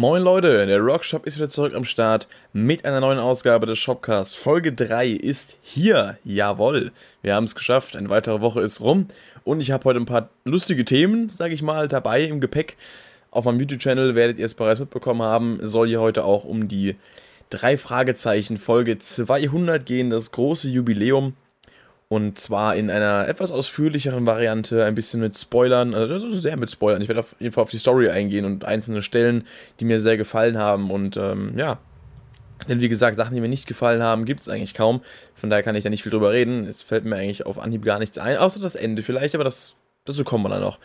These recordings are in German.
Moin Leute, der Rockshop ist wieder zurück am Start mit einer neuen Ausgabe des Shopcasts. Folge 3 ist hier, jawohl, wir haben es geschafft, eine weitere Woche ist rum und ich habe heute ein paar lustige Themen, sage ich mal, dabei im Gepäck. Auf meinem YouTube-Channel werdet ihr es bereits mitbekommen haben, soll hier heute auch um die Drei Fragezeichen Folge 200 gehen, das große Jubiläum. Und zwar in einer etwas ausführlicheren Variante, ein bisschen mit Spoilern, also sehr mit Spoilern. Ich werde auf jeden Fall auf die Story eingehen und einzelne Stellen, die mir sehr gefallen haben. Und ja, denn wie gesagt, Sachen, die mir nicht gefallen haben, gibt es eigentlich kaum. Von daher kann ich da nicht viel drüber reden. Es fällt mir eigentlich auf Anhieb gar nichts ein, außer das Ende vielleicht, aber dazu kommen wir dann noch.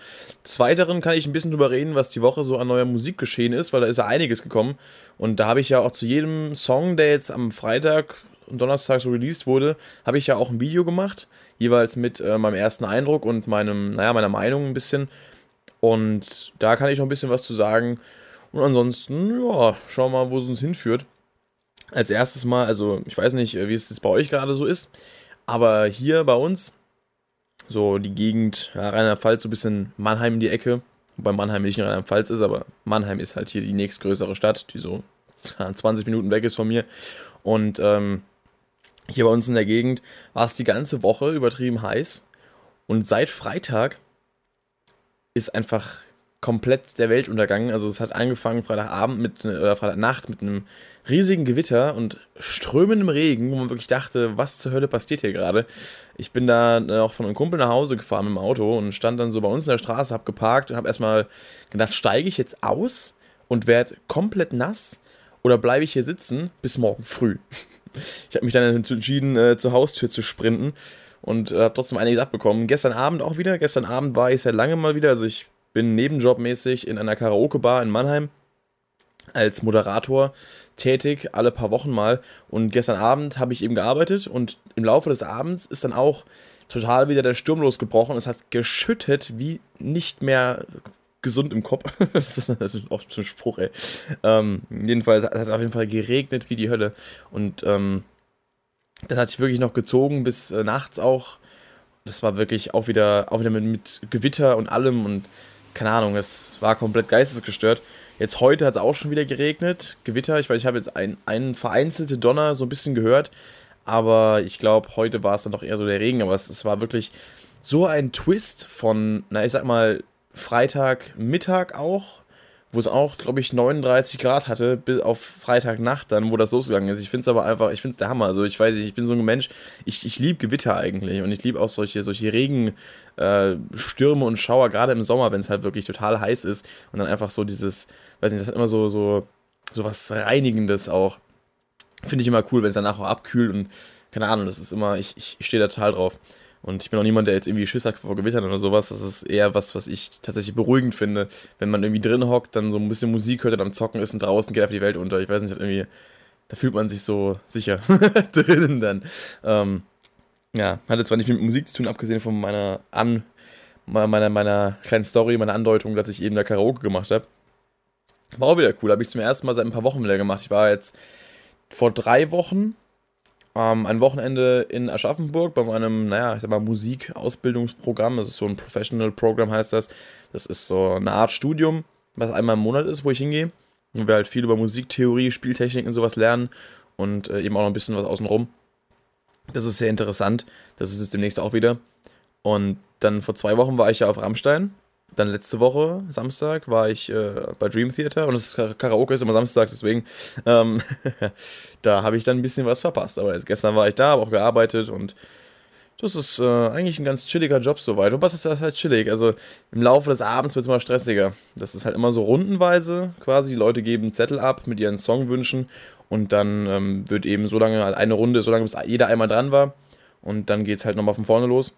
Des Weiteren kann ich ein bisschen drüber reden, was die Woche so an neuer Musik geschehen ist, weil da ist ja einiges gekommen. Und da habe ich ja auch zu jedem Song, der jetzt am Freitag und Donnerstag so released wurde, habe ich ja auch ein Video gemacht, jeweils mit meinem ersten Eindruck und meiner Meinung ein bisschen. Und da kann ich noch ein bisschen was zu sagen. Und ansonsten, ja, schauen wir mal, wo es uns hinführt. Als erstes mal, also ich weiß nicht, wie es jetzt bei euch gerade so ist, aber hier bei uns, so die Gegend, ja, Rheinland-Pfalz, so ein bisschen Mannheim in die Ecke, wobei Mannheim nicht in Rheinland-Pfalz ist, aber Mannheim ist halt hier die nächstgrößere Stadt, die so 20 Minuten weg ist von mir. Und hier bei uns in der Gegend war es die ganze Woche übertrieben heiß und seit Freitag ist einfach komplett der Weltuntergang. Also es hat angefangen Freitagnacht mit einem riesigen Gewitter und strömendem Regen, wo man wirklich dachte, was zur Hölle passiert hier gerade? Ich bin da auch von einem Kumpel nach Hause gefahren mit dem Auto und stand dann so bei uns in der Straße, hab geparkt und hab erstmal gedacht, steige ich jetzt aus und werde komplett nass oder bleibe ich hier sitzen bis morgen früh? Ich habe mich dann entschieden, zur Haustür zu sprinten und habe trotzdem einiges abbekommen. Gestern Abend auch wieder. Gestern Abend war ich sehr lange mal wieder. Also ich bin nebenjobmäßig in einer Karaoke-Bar in Mannheim als Moderator tätig, alle paar Wochen mal. Und gestern Abend habe ich eben gearbeitet und im Laufe des Abends ist dann auch total wieder der Sturm losgebrochen. Es hat geschüttet wie nicht mehr gesund im Kopf. Das ist oft so ein Spruch, ey. Jedenfalls hat es auf jeden Fall geregnet wie die Hölle. Und das hat sich wirklich noch gezogen bis nachts auch. Das war wirklich auch wieder mit Gewitter und allem und keine Ahnung, es war komplett geistesgestört. Jetzt heute hat es auch schon wieder geregnet. Gewitter, ich habe jetzt einen vereinzelte Donner so ein bisschen gehört, aber ich glaube, heute war es dann doch eher so der Regen, aber es war wirklich so ein Twist von, na, ich sag mal, Freitagmittag auch, wo es auch, glaube ich, 39 Grad hatte, bis auf Freitagnacht dann, wo das losgegangen ist. Ich finde es aber einfach, ich finde es der Hammer. Also ich weiß nicht, ich bin so ein Mensch, ich liebe Gewitter eigentlich und ich liebe auch solche Regenstürme und Schauer, gerade im Sommer, wenn es halt wirklich total heiß ist und dann einfach so dieses, weiß nicht, das hat immer so was Reinigendes auch. Finde ich immer cool, wenn es danach auch abkühlt und keine Ahnung, das ist immer, ich stehe da total drauf. Und ich bin auch niemand, der jetzt irgendwie Schiss hat vor Gewittern oder sowas. Das ist eher was ich tatsächlich beruhigend finde. Wenn man irgendwie drin hockt, dann so ein bisschen Musik hört und am Zocken ist und draußen geht einfach die Welt unter. Ich weiß nicht, irgendwie, da fühlt man sich so sicher drinnen dann. Ja, hatte zwar nicht viel mit Musik zu tun, abgesehen von meiner kleinen Story, meiner Andeutung, dass ich eben da Karaoke gemacht habe. War auch wieder cool, habe ich zum ersten Mal seit ein paar Wochen wieder gemacht. Ich war jetzt vor 3 Wochen ein Wochenende in Aschaffenburg bei meinem, naja, ich sag mal, Musikausbildungsprogramm. Das ist so ein Professional Program, heißt das. Das ist so eine Art Studium, was einmal im Monat ist, wo ich hingehe. Und wir halt viel über Musiktheorie, Spieltechnik und sowas lernen und eben auch noch ein bisschen was außenrum. Das ist sehr interessant. Das ist jetzt demnächst auch wieder. Und dann vor 2 Wochen war ich ja auf Rammstein. Dann letzte Woche, Samstag, war ich bei Dream Theater und das Karaoke ist immer samstags, deswegen da habe ich dann ein bisschen was verpasst. Aber gestern war ich da, habe auch gearbeitet und das ist eigentlich ein ganz chilliger Job soweit. Und was ist das halt chillig? Also im Laufe des Abends wird es immer stressiger. Das ist halt immer so rundenweise quasi. Die Leute geben Zettel ab mit ihren Songwünschen und dann wird eben so lange halt eine Runde, solange bis jeder einmal dran war und dann geht es halt nochmal von vorne los.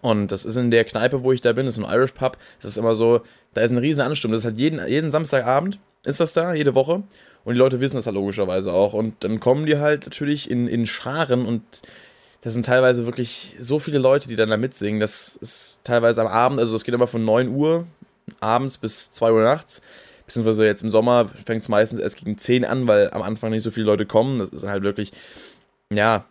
Und das ist in der Kneipe, wo ich da bin, das ist ein Irish Pub, das ist immer so, da ist ein riesen Ansturm, das ist halt jeden Samstagabend ist das da, jede Woche und die Leute wissen das halt logischerweise auch und dann kommen die halt natürlich in Scharen und da sind teilweise wirklich so viele Leute, die dann da mitsingen, das ist teilweise am Abend, also das geht immer von 9 Uhr abends bis 2 Uhr nachts, beziehungsweise jetzt im Sommer fängt es meistens erst gegen 10 an, weil am Anfang nicht so viele Leute kommen, das ist halt wirklich, ja.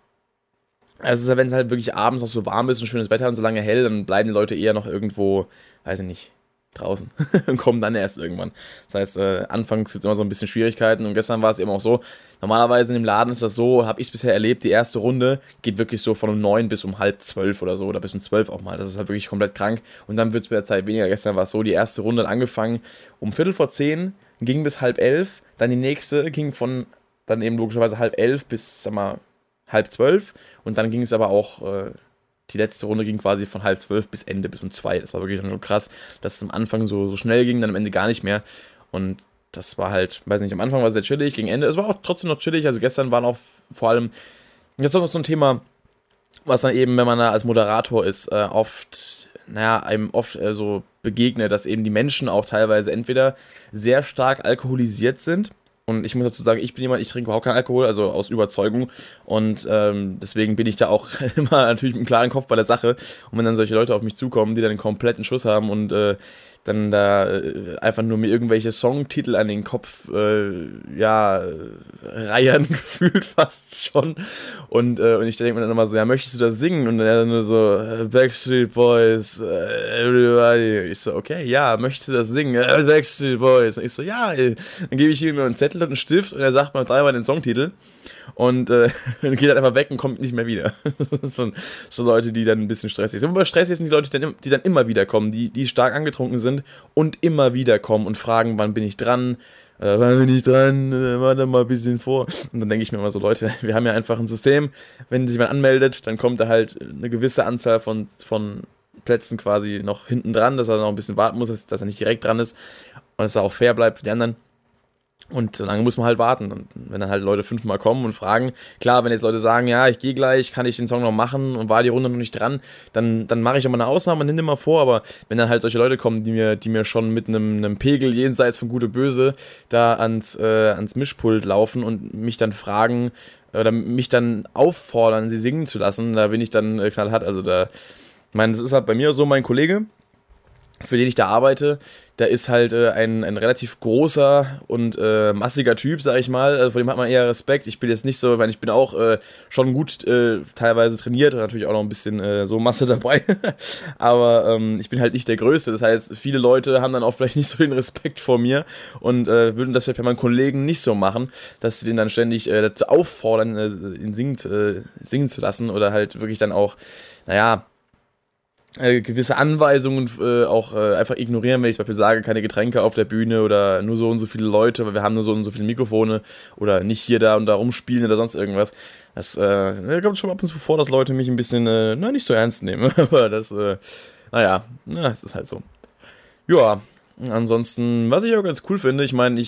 Also wenn es halt wirklich abends noch so warm ist und schönes Wetter und so lange hell, dann bleiben die Leute eher noch irgendwo, weiß ich nicht, draußen und kommen dann erst irgendwann. Das heißt, anfangs gibt es immer so ein bisschen Schwierigkeiten und gestern war es eben auch so, normalerweise in dem Laden ist das so, habe ich es bisher erlebt, die erste Runde geht wirklich so von um 9 bis um 11:30 oder so oder bis um 12 auch mal, das ist halt wirklich komplett krank und dann wird es mit der Zeit weniger. Gestern war es so, die erste Runde hat angefangen um 10:15, ging bis 10:30, dann die nächste ging von dann eben logischerweise 10:30 bis, sag mal, 11:30 und dann ging es aber auch, die letzte Runde ging quasi von 11:30 bis Ende, bis um 2. Das war wirklich schon krass, dass es am Anfang so schnell ging, dann am Ende gar nicht mehr. Und das war halt, weiß nicht, am Anfang war es sehr chillig, gegen Ende. Es war auch trotzdem noch chillig, also gestern waren auch vor allem, jetzt noch so ein Thema, was dann eben, wenn man da als Moderator ist, einem oft so begegnet, dass eben die Menschen auch teilweise entweder sehr stark alkoholisiert sind. Und ich muss dazu sagen, ich bin jemand, ich trinke überhaupt keinen Alkohol, also aus Überzeugung. Und deswegen bin ich da auch immer natürlich mit einem klaren Kopf bei der Sache. Und wenn dann solche Leute auf mich zukommen, die dann einen kompletten Schuss haben und dann da einfach nur mir irgendwelche Songtitel an den Kopf reiern, gefühlt fast schon. Und ich denke mir dann immer so, ja, möchtest du das singen? Und er dann nur so, Backstreet Boys, everybody. Ich so, okay, ja, möchtest du das singen? Backstreet Boys. Und ich so, ja, ey. Dann gebe ich ihm einen Zettel und einen Stift und er sagt mal 3-mal den Songtitel und geht halt einfach weg und kommt nicht mehr wieder. Das sind so Leute, die dann ein bisschen stressig sind. Aber stressig sind die Leute, die dann immer wieder kommen, die stark angetrunken sind und immer wieder kommen und fragen, wann bin ich dran, warte mal ein bisschen vor. Und dann denke ich mir immer so, Leute, wir haben ja einfach ein System, wenn sich jemand anmeldet, dann kommt da halt eine gewisse Anzahl von Plätzen quasi noch hinten dran, dass er noch ein bisschen warten muss, dass er nicht direkt dran ist und dass er auch fair bleibt für die anderen. Und so lange muss man halt warten. Und wenn dann halt Leute 5-mal kommen und fragen, klar, wenn jetzt Leute sagen, ja, ich gehe gleich, kann ich den Song noch machen und war die Runde noch nicht dran, dann mache ich immer eine Ausnahme und nehme mal vor. Aber wenn dann halt solche Leute kommen, die mir schon mit einem Pegel jenseits von Gute Böse da ans Mischpult laufen und mich dann fragen oder mich dann auffordern, sie singen zu lassen, da bin ich dann knallhart. Also da, ich meine, das ist halt bei mir so, mein Kollege, für den ich da arbeite, der ist halt ein relativ großer und massiger Typ, sag ich mal. Also vor dem hat man eher Respekt. Ich bin jetzt nicht so, weil ich bin auch schon gut teilweise trainiert und natürlich auch noch ein bisschen so Masse dabei. Aber ich bin halt nicht der Größte. Das heißt, viele Leute haben dann auch vielleicht nicht so den Respekt vor mir und würden das vielleicht bei meinen Kollegen nicht so machen, dass sie den dann ständig dazu auffordern, ihn singen zu lassen oder halt wirklich dann auch, naja, gewisse Anweisungen auch einfach ignorieren, wenn ich zum Beispiel sage, keine Getränke auf der Bühne oder nur so und so viele Leute, weil wir haben nur so und so viele Mikrofone oder nicht hier, da und da rumspielen oder sonst irgendwas. Das kommt schon ab und zu vor, dass Leute mich ein bisschen nicht so ernst nehmen, aber das, es ist halt so. Ja, ansonsten, was ich auch ganz cool finde, ich meine,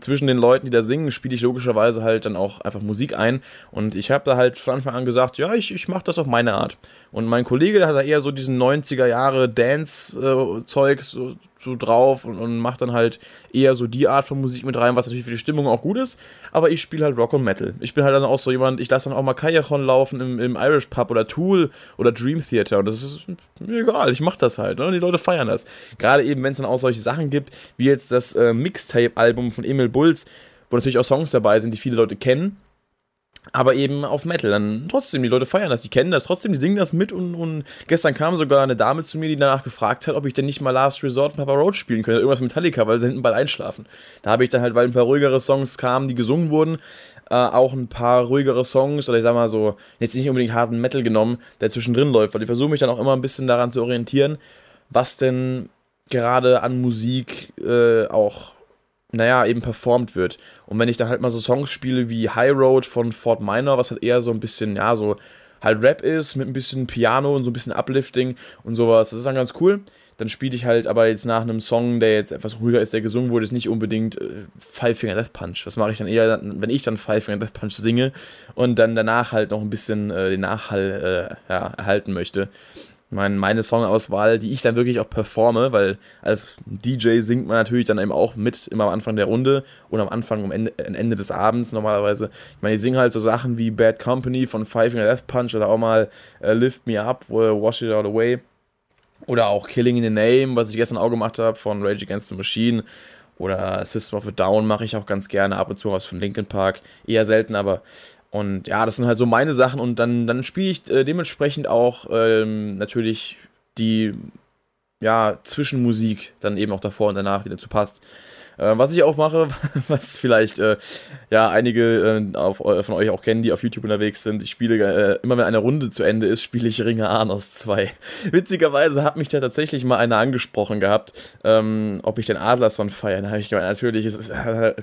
zwischen den Leuten, die da singen, spiele ich logischerweise halt dann auch einfach Musik ein und ich habe da halt von Anfang an gesagt, ja, ich mache das auf meine Art und mein Kollege, der hat da eher so diesen 90er-Jahre-Dance-Zeugs so drauf und macht dann halt eher so die Art von Musik mit rein, was natürlich für die Stimmung auch gut ist, aber ich spiele halt Rock und Metal. Ich bin halt dann auch so jemand, ich lasse dann auch mal Kajachon laufen im Irish Pub oder Tool oder Dream Theater und das ist mir egal, ich mache das halt, ne? Die Leute feiern das. Gerade eben, wenn es dann auch solche Sachen gibt, wie jetzt das Mixtape-Album von Emil Bulls, wo natürlich auch Songs dabei sind, die viele Leute kennen, aber eben auf Metal. Dann trotzdem, die Leute feiern das, die kennen das, trotzdem, die singen das mit und gestern kam sogar eine Dame zu mir, die danach gefragt hat, ob ich denn nicht mal Last Resort von Papa Roach spielen könnte, irgendwas mit Metallica, weil sie hinten bald einschlafen. Da habe ich dann halt, weil ein paar ruhigere Songs kamen, die gesungen wurden, auch ein paar ruhigere Songs oder ich sag mal so, jetzt nicht unbedingt harten Metal genommen, der zwischendrin läuft, weil ich versuche mich dann auch immer ein bisschen daran zu orientieren, was denn gerade an Musik eben performt wird. Und wenn ich dann halt mal so Songs spiele wie High Road von Fort Minor, was halt eher so ein bisschen, ja, so halt Rap ist, mit ein bisschen Piano und so ein bisschen Uplifting und sowas, das ist dann ganz cool. Dann spiele ich halt aber jetzt nach einem Song, der jetzt etwas ruhiger ist, der gesungen wurde, ist nicht unbedingt Five Finger Death Punch. Das mache ich dann eher, wenn ich dann Five Finger Death Punch singe und dann danach halt noch ein bisschen den Nachhall erhalten möchte. Meine Songauswahl, die ich dann wirklich auch performe, weil als DJ singt man natürlich dann eben auch mit, immer am Anfang der Runde und am Anfang und Ende des Abends normalerweise. Ich meine, ich singe halt so Sachen wie Bad Company von Five Finger Death Punch oder auch mal Lift Me Up, Wash It All Away oder auch Killing in the Name, was ich gestern auch gemacht habe von Rage Against the Machine oder System of a Down mache ich auch ganz gerne, ab und zu was von Linkin Park, eher selten, aber... Und ja, das sind halt so meine Sachen und dann spiele ich dementsprechend auch natürlich die ja, Zwischenmusik dann eben auch davor und danach, die dazu passt. Was ich auch mache, was vielleicht ja einige von euch auch kennen, die auf YouTube unterwegs sind, ich spiele immer, wenn eine Runde zu Ende ist, spiele ich Ringer Arnos 2. Witzigerweise hat mich da tatsächlich mal einer angesprochen gehabt, ob ich den Adlerson feiere. Da habe ich gemeint, natürlich,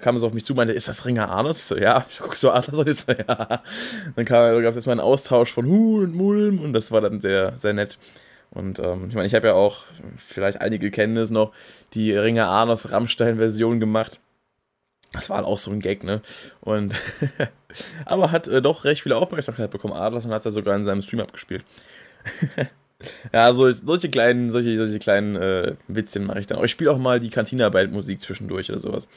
kam es auf mich zu, meinte, ist das Ringer Arnos? So, ja, guckst du Adlerson? Ich so, ja. Dann gab es jetzt mal einen Austausch von Hu und Mulm und das war dann sehr, sehr nett. Und ich meine, ich habe ja auch vielleicht einige kennen es noch, die Ringer Arnos Rammstein-Version gemacht. Das war auch so ein Gag, ne? Und aber hat doch recht viel Aufmerksamkeit bekommen. Adlerson hat es ja sogar in seinem Stream abgespielt. Ja, solche kleinen Witzchen mache ich dann. Aber ich spiele auch mal die Cantina-Band-Musik zwischendurch oder sowas.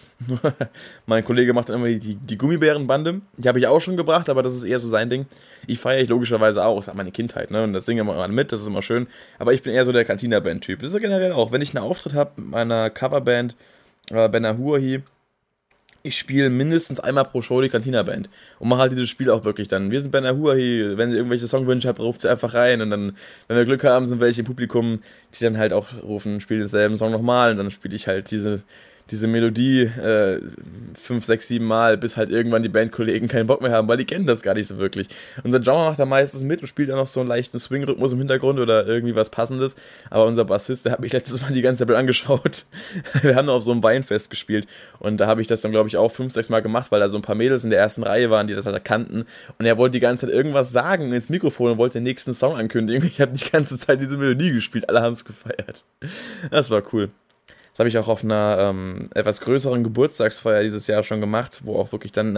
Mein Kollege macht dann immer die Gummibärenbande. Die habe ich auch schon gebracht, aber das ist eher so sein Ding. Die feiere ich logischerweise auch. Das ist meine Kindheit, ne? Und das singe immer mit, das ist immer schön. Aber ich bin eher so der Cantina-Band-Typ. Das ist ja generell auch. Wenn ich einen Auftritt habe mit meiner Coverband Benahui, ich spiele mindestens einmal pro Show die Cantina-Band und mache halt dieses Spiel auch wirklich dann. Wir sind Benahui, wenn ihr irgendwelche Songwünsche habt, ruft sie einfach rein und dann, wenn wir Glück haben, sind welche im Publikum, die dann halt auch rufen, spielen denselben Song nochmal und dann spiele ich halt diese Melodie 5, 6, 7 Mal, bis halt irgendwann die Bandkollegen keinen Bock mehr haben, weil die kennen das gar nicht so wirklich. Unser Drummer macht da meistens mit und spielt dann noch so einen leichten Swing-Rhythmus im Hintergrund oder irgendwie was Passendes, aber unser Bassist, der hat mich letztes Mal die ganze Zeit angeschaut. Wir haben noch auf so einem Weinfest gespielt und da habe ich das dann, glaube ich, auch 5, 6 Mal gemacht, weil da so ein paar Mädels in der ersten Reihe waren, die das halt erkannten und er wollte die ganze Zeit irgendwas sagen ins Mikrofon und wollte den nächsten Song ankündigen. Ich habe die ganze Zeit diese Melodie gespielt, alle haben es gefeiert. Das war cool. Das habe ich auch auf einer etwas größeren Geburtstagsfeier dieses Jahr schon gemacht, wo auch wirklich dann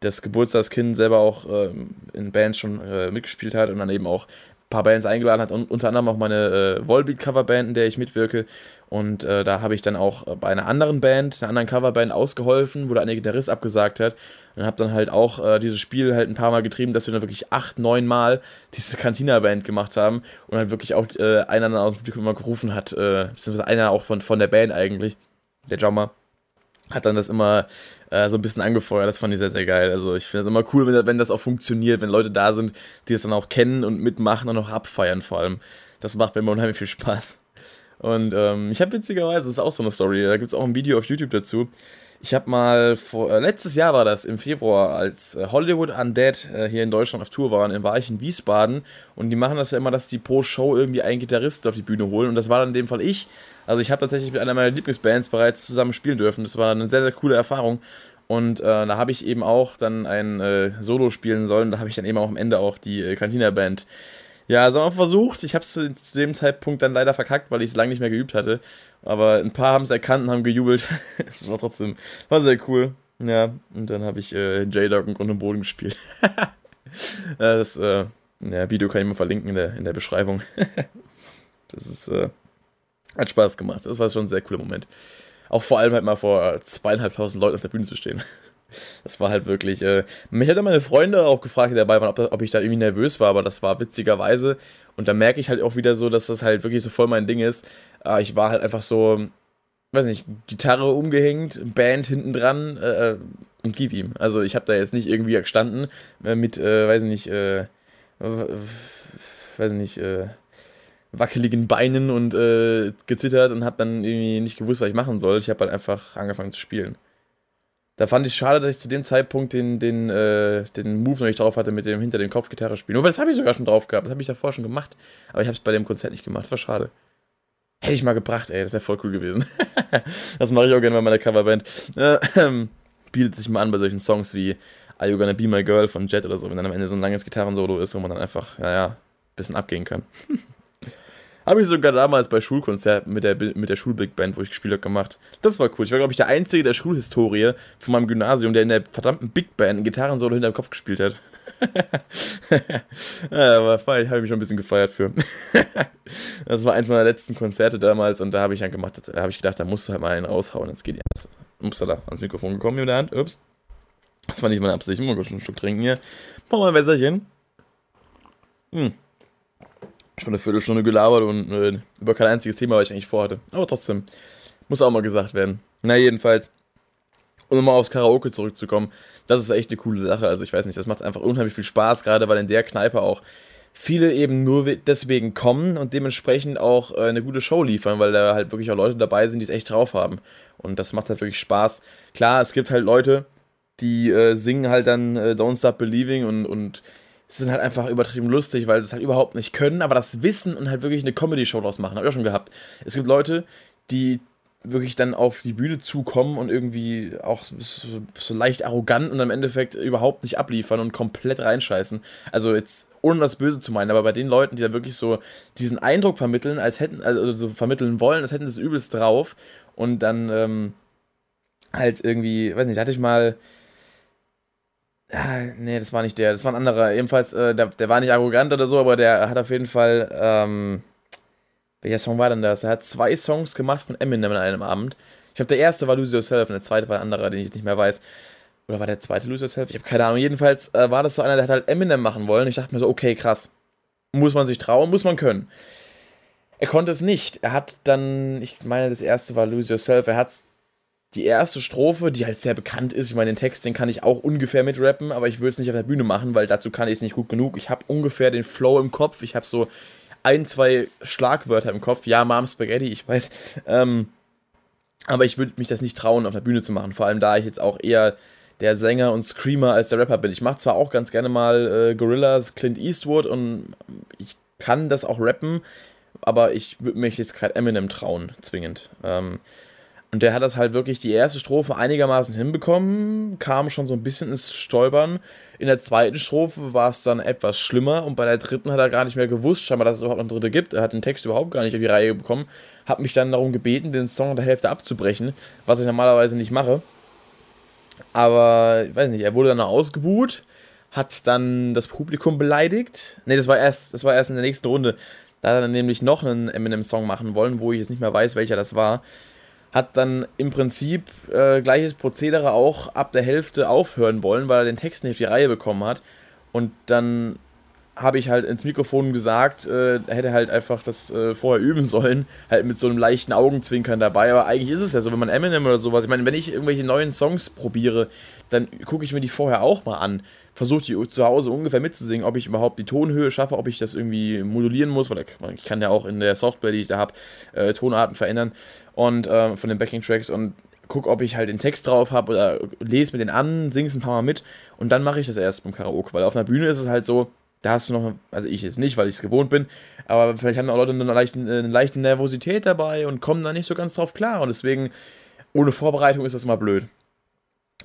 das Geburtstagskind selber auch in Bands schon mitgespielt hat und dann eben auch ein paar Bands eingeladen hat und unter anderem auch meine Volbeat-Coverband, in der ich mitwirke. Und da habe ich dann auch bei einer anderen Coverband ausgeholfen, wo da eine Gitarrist abgesagt hat. Und habe dann halt auch dieses Spiel halt ein paar Mal getrieben, dass wir dann wirklich 8, 9 Mal diese Cantina-Band gemacht haben. Und dann wirklich auch einer dann aus dem Publikum immer gerufen hat, beziehungsweise einer auch von der Band eigentlich, der Drummer, hat dann das immer so ein bisschen angefeuert. Das fand ich sehr, sehr geil. Also ich finde das immer cool, wenn das auch funktioniert, wenn Leute da sind, die es dann auch kennen und mitmachen und auch abfeiern vor allem. Das macht mir immer unheimlich viel Spaß. Und ich habe witzigerweise, das ist auch so eine Story, da gibt es auch ein Video auf YouTube dazu. Ich habe mal, letztes Jahr war das, im Februar, als Hollywood Undead hier in Deutschland auf Tour waren, war ich in Wiesbaden und die machen das ja immer, dass die pro Show irgendwie einen Gitarrist auf die Bühne holen und das war dann in dem Fall ich. Also ich habe tatsächlich mit einer meiner Lieblingsbands bereits zusammen spielen dürfen, das war eine sehr, sehr coole Erfahrung. Und da habe ich eben auch dann ein Solo spielen sollen, da habe ich dann eben auch am Ende auch die Cantina-Band. Ja, das haben wir versucht. Ich habe es zu dem Zeitpunkt dann leider verkackt, weil ich es lange nicht mehr geübt hatte. Aber ein paar haben es erkannt und haben gejubelt. Es war trotzdem, war sehr cool. Ja, und dann habe ich J-Dog im Grund und Boden gespielt. Das Video kann ich mal verlinken in der Beschreibung. Das ist, hat Spaß gemacht. Das war schon ein sehr cooler Moment. Auch vor allem halt mal vor 2500 Leuten auf der Bühne zu stehen. Das war halt wirklich, mich hat dann meine Freunde auch gefragt, die dabei waren, ob ich da irgendwie nervös war, aber das war witzigerweise und da merke ich halt auch wieder so, dass das halt wirklich so voll mein Ding ist, ich war halt einfach so, weiß nicht, Gitarre umgehängt, Band hinten dran und gib ihm, also ich habe da jetzt nicht irgendwie gestanden mit, wackeligen Beinen und gezittert und habe dann irgendwie nicht gewusst, was ich machen soll, ich habe halt einfach angefangen zu spielen. Da fand ich es schade, dass ich zu dem Zeitpunkt den Move noch nicht drauf hatte mit dem hinter dem Kopf Gitarre spielen. Aber das habe ich sogar schon drauf gehabt. Das habe ich davor schon gemacht. Aber ich habe es bei dem Konzert nicht gemacht. Das war schade. Hätte ich mal gebracht, ey. Das wäre voll cool gewesen. Das mache ich auch gerne bei meiner Coverband. Bietet sich mal an bei solchen Songs wie Are You Gonna Be My Girl von Jet oder so. Wenn dann am Ende so ein langes Gitarrensolo ist, wo man dann einfach, ein bisschen abgehen kann. Habe ich sogar damals bei Schulkonzerten mit der Schulbigband, wo ich gespielt habe, gemacht. Das war cool. Ich war, glaube ich, der Einzige der Schulhistorie von meinem Gymnasium, der in der verdammten Big Band ein Gitarrensolo hinterm Kopf gespielt hat. Ja, aber habe ich mich schon ein bisschen gefeiert für. Das war eins meiner letzten Konzerte damals und da habe ich dann gemacht, da habe ich gedacht, da musst du halt mal einen raushauen, jetzt geht die erste. Ups, da ans Mikrofon gekommen mit der Hand. Ups. Das war nicht meine Absicht. Ich muss mal schon einen Schluck trinken hier. Mach mal ein Wässerchen. Schon eine Viertelstunde gelabert und über kein einziges Thema, was ich eigentlich vorhatte. Aber trotzdem, muss auch mal gesagt werden. Na jedenfalls, um nochmal aufs Karaoke zurückzukommen, das ist echt eine coole Sache. Also ich weiß nicht, das macht einfach unheimlich viel Spaß, gerade weil in der Kneipe auch viele eben nur deswegen kommen und dementsprechend auch eine gute Show liefern, weil da halt wirklich auch Leute dabei sind, die es echt drauf haben. Und das macht halt wirklich Spaß. Klar, es gibt halt Leute, die singen halt dann Don't Stop Believing und sind halt einfach übertrieben lustig, weil sie es halt überhaupt nicht können, aber das wissen und halt wirklich eine Comedy-Show draus machen. Hab ich auch schon gehabt. Es gibt Leute, die wirklich dann auf die Bühne zukommen und irgendwie auch so leicht arrogant und am Endeffekt überhaupt nicht abliefern und komplett reinscheißen. Also jetzt, ohne das Böse zu meinen, aber bei den Leuten, die da wirklich so diesen Eindruck vermitteln, als hätten sie es übelst drauf und dann halt irgendwie, weiß nicht, hatte ich mal... Nee, das war nicht der, das war ein anderer. Ebenfalls, der war nicht arrogant oder so, aber der hat auf jeden Fall, welcher Song war denn das? Er hat 2 Songs gemacht von Eminem an einem Abend. Ich glaube, der erste war Lose Yourself und der zweite war ein anderer, den ich jetzt nicht mehr weiß. Oder war der zweite Lose Yourself? Ich habe keine Ahnung. Jedenfalls war das so einer, der hat halt Eminem machen wollen. Ich dachte mir so, okay, krass. Muss man sich trauen, muss man können. Er konnte es nicht. Er hat dann, ich meine, das erste war Lose Yourself, er hat die erste Strophe, die halt sehr bekannt ist, ich meine, den Text, den kann ich auch ungefähr mitrappen, aber ich will es nicht auf der Bühne machen, weil dazu kann ich es nicht gut genug. Ich habe ungefähr den Flow im Kopf, ich habe so 1, 2 Schlagwörter im Kopf. Ja, Mom Spaghetti, ich weiß. Aber ich würde mich das nicht trauen, auf der Bühne zu machen, vor allem da ich jetzt auch eher der Sänger und Screamer als der Rapper bin. Ich mache zwar auch ganz gerne mal Gorillaz, Clint Eastwood und ich kann das auch rappen, aber ich würde mich jetzt gerade Eminem trauen, zwingend. Und der hat das halt wirklich die erste Strophe einigermaßen hinbekommen, kam schon so ein bisschen ins Stolpern. In der zweiten Strophe war es dann etwas schlimmer und bei der dritten hat er gar nicht mehr gewusst, scheinbar, dass es überhaupt eine dritte gibt. Er hat den Text überhaupt gar nicht auf die Reihe bekommen, hat mich dann darum gebeten, den Song an der Hälfte abzubrechen, was ich normalerweise nicht mache. Aber, ich weiß nicht, er wurde dann noch ausgebuht, hat dann das Publikum beleidigt. Ne, das war erst in der nächsten Runde. Da hat er dann nämlich noch einen Eminem-Song machen wollen, wo ich jetzt nicht mehr weiß, welcher das war. Hat dann im Prinzip gleiches Prozedere auch ab der Hälfte aufhören wollen, weil er den Text nicht auf die Reihe bekommen hat. Und dann habe ich halt ins Mikrofon gesagt, er hätte halt einfach das vorher üben sollen, halt mit so einem leichten Augenzwinkern dabei. Aber eigentlich ist es ja so, wenn man Eminem oder sowas, ich meine, wenn ich irgendwelche neuen Songs probiere, dann gucke ich mir die vorher auch mal an, versuche die zu Hause ungefähr mitzusingen, ob ich überhaupt die Tonhöhe schaffe, ob ich das irgendwie modulieren muss, weil ich kann ja auch in der Software, die ich da habe, Tonarten verändern und von den Backing-Tracks und gucke, ob ich halt den Text drauf habe oder lese mir den an, sing's ein paar Mal mit und dann mache ich das erst beim Karaoke, weil auf einer Bühne ist es halt so, da hast du noch, also ich jetzt nicht, weil ich es gewohnt bin, aber vielleicht haben auch Leute eine leichte Nervosität dabei und kommen da nicht so ganz drauf klar und deswegen, ohne Vorbereitung ist das mal blöd.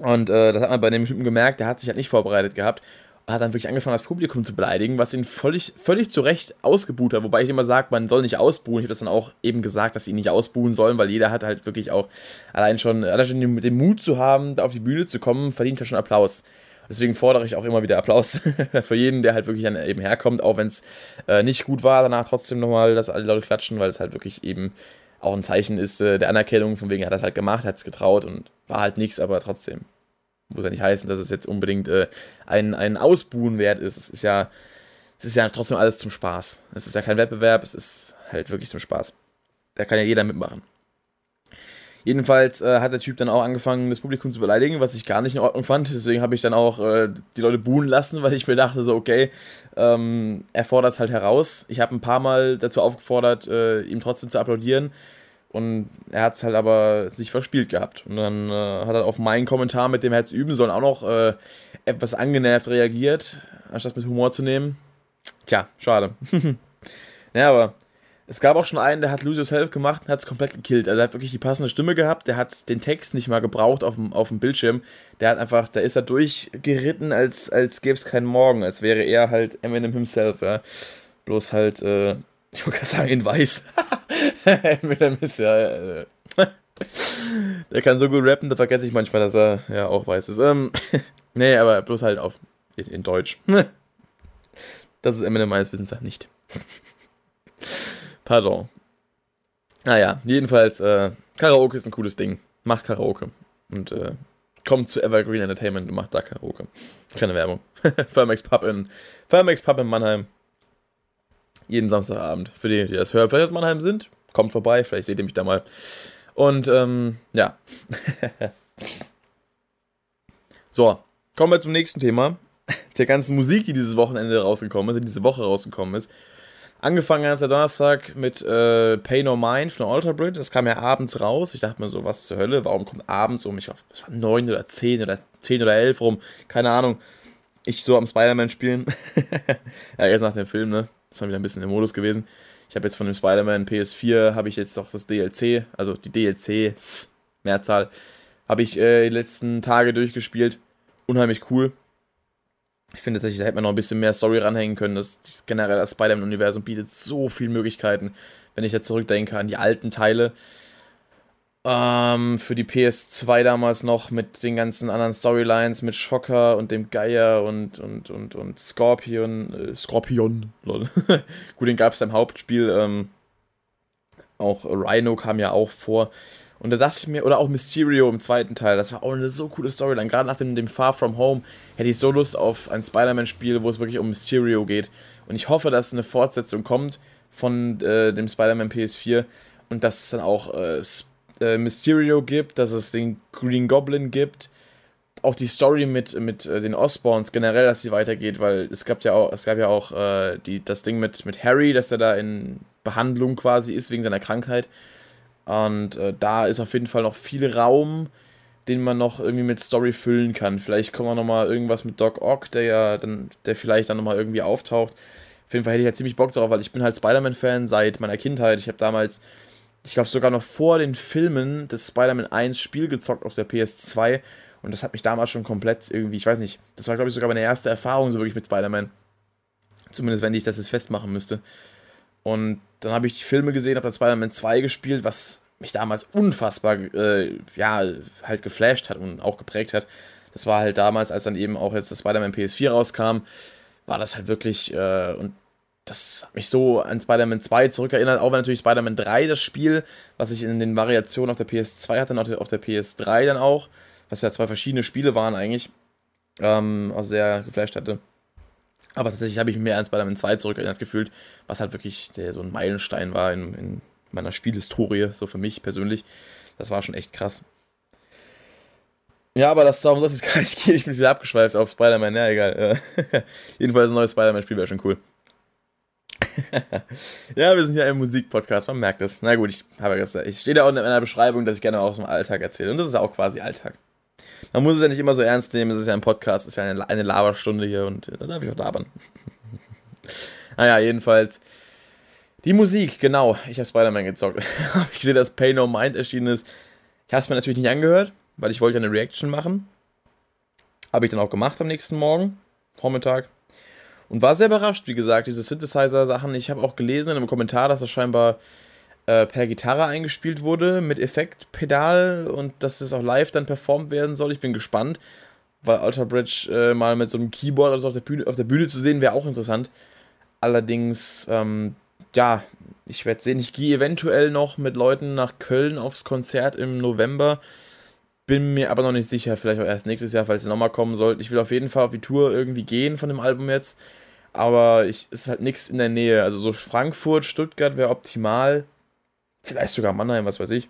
Und das hat man bei dem Typen gemerkt, der hat sich halt nicht vorbereitet gehabt und hat dann wirklich angefangen, das Publikum zu beleidigen, was ihn völlig zu Recht ausgebuht hat, wobei ich immer sage, man soll nicht ausbuhen. Ich habe das dann auch eben gesagt, dass sie ihn nicht ausbuhen sollen, weil jeder hat halt wirklich auch allein schon den Mut zu haben, da auf die Bühne zu kommen, verdient ja schon Applaus. Deswegen fordere ich auch immer wieder Applaus für jeden, der halt wirklich dann eben herkommt, auch wenn es nicht gut war, danach trotzdem nochmal, dass alle Leute klatschen, weil es halt wirklich eben auch ein Zeichen ist der Anerkennung, von wegen hat er es halt gemacht, hat es getraut und war halt nichts, aber trotzdem muss ja nicht heißen, dass es jetzt unbedingt ein Ausbuhen wert ist. Es ist ja trotzdem alles zum Spaß. Es ist ja kein Wettbewerb, es ist halt wirklich zum Spaß. Da kann ja jeder mitmachen. Jedenfalls hat der Typ dann auch angefangen, das Publikum zu beleidigen, was ich gar nicht in Ordnung fand. Deswegen habe ich dann auch die Leute buhen lassen, weil ich mir dachte so, okay, er fordert es halt heraus. Ich habe ein paar Mal dazu aufgefordert, ihm trotzdem zu applaudieren. Und er hat es halt aber sich verspielt gehabt. Und dann hat er auf meinen Kommentar, mit dem er jetzt üben sollen, auch noch etwas angenervt reagiert, anstatt mit Humor zu nehmen. Tja, schade. Ja, aber... Es gab auch schon einen, der hat Lose Yourself gemacht und hat es komplett gekillt. Also er hat wirklich die passende Stimme gehabt, der hat den Text nicht mal gebraucht auf dem Bildschirm. Der ist da durchgeritten, als gäbe es keinen Morgen, als wäre er halt Eminem himself, ja. Bloß halt, ich wollte gerade sagen, in weiß. Eminem ist ja, der kann so gut rappen, da vergesse ich manchmal, dass er ja auch weiß ist. Nee, aber bloß halt in Deutsch. Das ist Eminem meines Wissens halt nicht. Pardon. Naja, jedenfalls, Karaoke ist ein cooles Ding. Macht Karaoke. Und kommt zu Evergreen Entertainment und macht da Karaoke. Keine Werbung. Firmax Pub in Mannheim. Jeden Samstagabend. Für die, die das hören, vielleicht aus Mannheim sind, kommt vorbei, vielleicht seht ihr mich da mal. Und, ja. So, kommen wir zum nächsten Thema. der ganzen Musik, die dieses Wochenende rausgekommen ist, die diese Woche rausgekommen ist. Angefangen hat es der Donnerstag mit Pay No Mind von Alter Bridge. Das kam ja abends raus. Ich dachte mir so, was zur Hölle? Warum kommt abends um? Ich glaube, es war 9 oder 10 oder 10 oder 11 rum. Keine Ahnung. Ich so am Spider-Man spielen. Ja, jetzt nach dem Film, ne? Das war wieder ein bisschen im Modus gewesen. Ich habe jetzt von dem Spider-Man PS4, habe ich jetzt noch das DLC, also die DLCs, Mehrzahl, habe ich die letzten Tage durchgespielt. Unheimlich cool. Ich finde tatsächlich, da hätte man noch ein bisschen mehr Story ranhängen können. Das generell das Spider-Man-Universum bietet so viele Möglichkeiten, wenn ich da zurückdenke an die alten Teile. Für die PS2 damals noch mit den ganzen anderen Storylines, mit Schocker und dem Geier und Skorpion. Skorpion, lol. Gut, den gab es im Hauptspiel. Auch Rhino kam ja auch vor. Und da dachte ich mir, oder auch Mysterio im zweiten Teil, das war auch eine so coole Storyline. Gerade nach dem Far From Home hätte ich so Lust auf ein Spider-Man-Spiel, wo es wirklich um Mysterio geht. Und ich hoffe, dass eine Fortsetzung kommt von dem Spider-Man PS4 und dass es dann auch Mysterio gibt, dass es den Green Goblin gibt. Auch die Story mit den Osborns generell, dass sie weitergeht, weil es gab ja auch das Ding mit Harry, dass er da in Behandlung quasi ist wegen seiner Krankheit. Und da ist auf jeden Fall noch viel Raum, den man noch irgendwie mit Story füllen kann. Vielleicht kommen wir nochmal irgendwas mit Doc Ock, der vielleicht dann nochmal irgendwie auftaucht. Auf jeden Fall hätte ich halt ziemlich Bock drauf, weil ich bin halt Spider-Man-Fan seit meiner Kindheit. Ich habe damals, ich glaube sogar noch vor den Filmen, das Spider-Man 1 Spiel gezockt auf der PS2. Und das hat mich damals schon komplett irgendwie, ich weiß nicht, das war glaube ich sogar meine erste Erfahrung so wirklich mit Spider-Man. Zumindest wenn ich das jetzt festmachen müsste. Und dann habe ich die Filme gesehen, habe dann Spider-Man 2 gespielt, was mich damals unfassbar, halt geflasht hat und auch geprägt hat. Das war halt damals, als dann eben auch jetzt das Spider-Man PS4 rauskam, war das halt wirklich, und das hat mich so an Spider-Man 2 zurückerinnert, auch wenn natürlich Spider-Man 3 das Spiel, was ich in den Variationen auf der PS2 hatte, und auf der PS3 dann auch, was ja zwei verschiedene Spiele waren eigentlich, auch sehr geflasht hatte. Aber tatsächlich habe ich mich mehr an Spider-Man 2 zurückerinnert gefühlt, was halt wirklich so ein Meilenstein war in meiner Spielhistorie, so für mich persönlich. Das war schon echt krass. Ja, aber darum soll es gar nicht gehen. Ich bin wieder abgeschweift auf Spider-Man, ja, egal. Jedenfalls ein neues Spider-Man-Spiel wäre schon cool. Ja, wir sind ja im Musik-Podcast, man merkt das. Na gut, ich stehe da unten in meiner Beschreibung, dass ich gerne auch aus dem Alltag erzähle. Und das ist ja auch quasi Alltag. Man muss es ja nicht immer so ernst nehmen, es ist ja ein Podcast, es ist ja eine Laberstunde hier und da darf ich auch labern. Naja, jedenfalls. Die Musik, genau. Ich habe Spider-Man gezockt. Ich sehe, dass Pay No Mind erschienen ist. Ich habe es mir natürlich nicht angehört, weil ich wollte ja eine Reaction machen. Habe ich dann auch gemacht am nächsten Morgen, Vormittag. Und war sehr überrascht, wie gesagt, diese Synthesizer-Sachen. Ich habe auch gelesen in einem Kommentar, dass das scheinbar per Gitarre eingespielt wurde mit Effektpedal und dass es auch live dann performt werden soll. Ich bin gespannt, weil Alter Bridge mal mit so einem Keyboard oder so auf der Bühne zu sehen wäre auch interessant. Allerdings, ich werde sehen, ich gehe eventuell noch mit Leuten nach Köln aufs Konzert im November. Bin mir aber noch nicht sicher, vielleicht auch erst nächstes Jahr, falls es nochmal kommen sollte. Ich will auf jeden Fall auf die Tour irgendwie gehen von dem Album jetzt, aber es ist halt nichts in der Nähe. Also so Frankfurt, Stuttgart wäre optimal. Vielleicht sogar Mannheim, was weiß ich.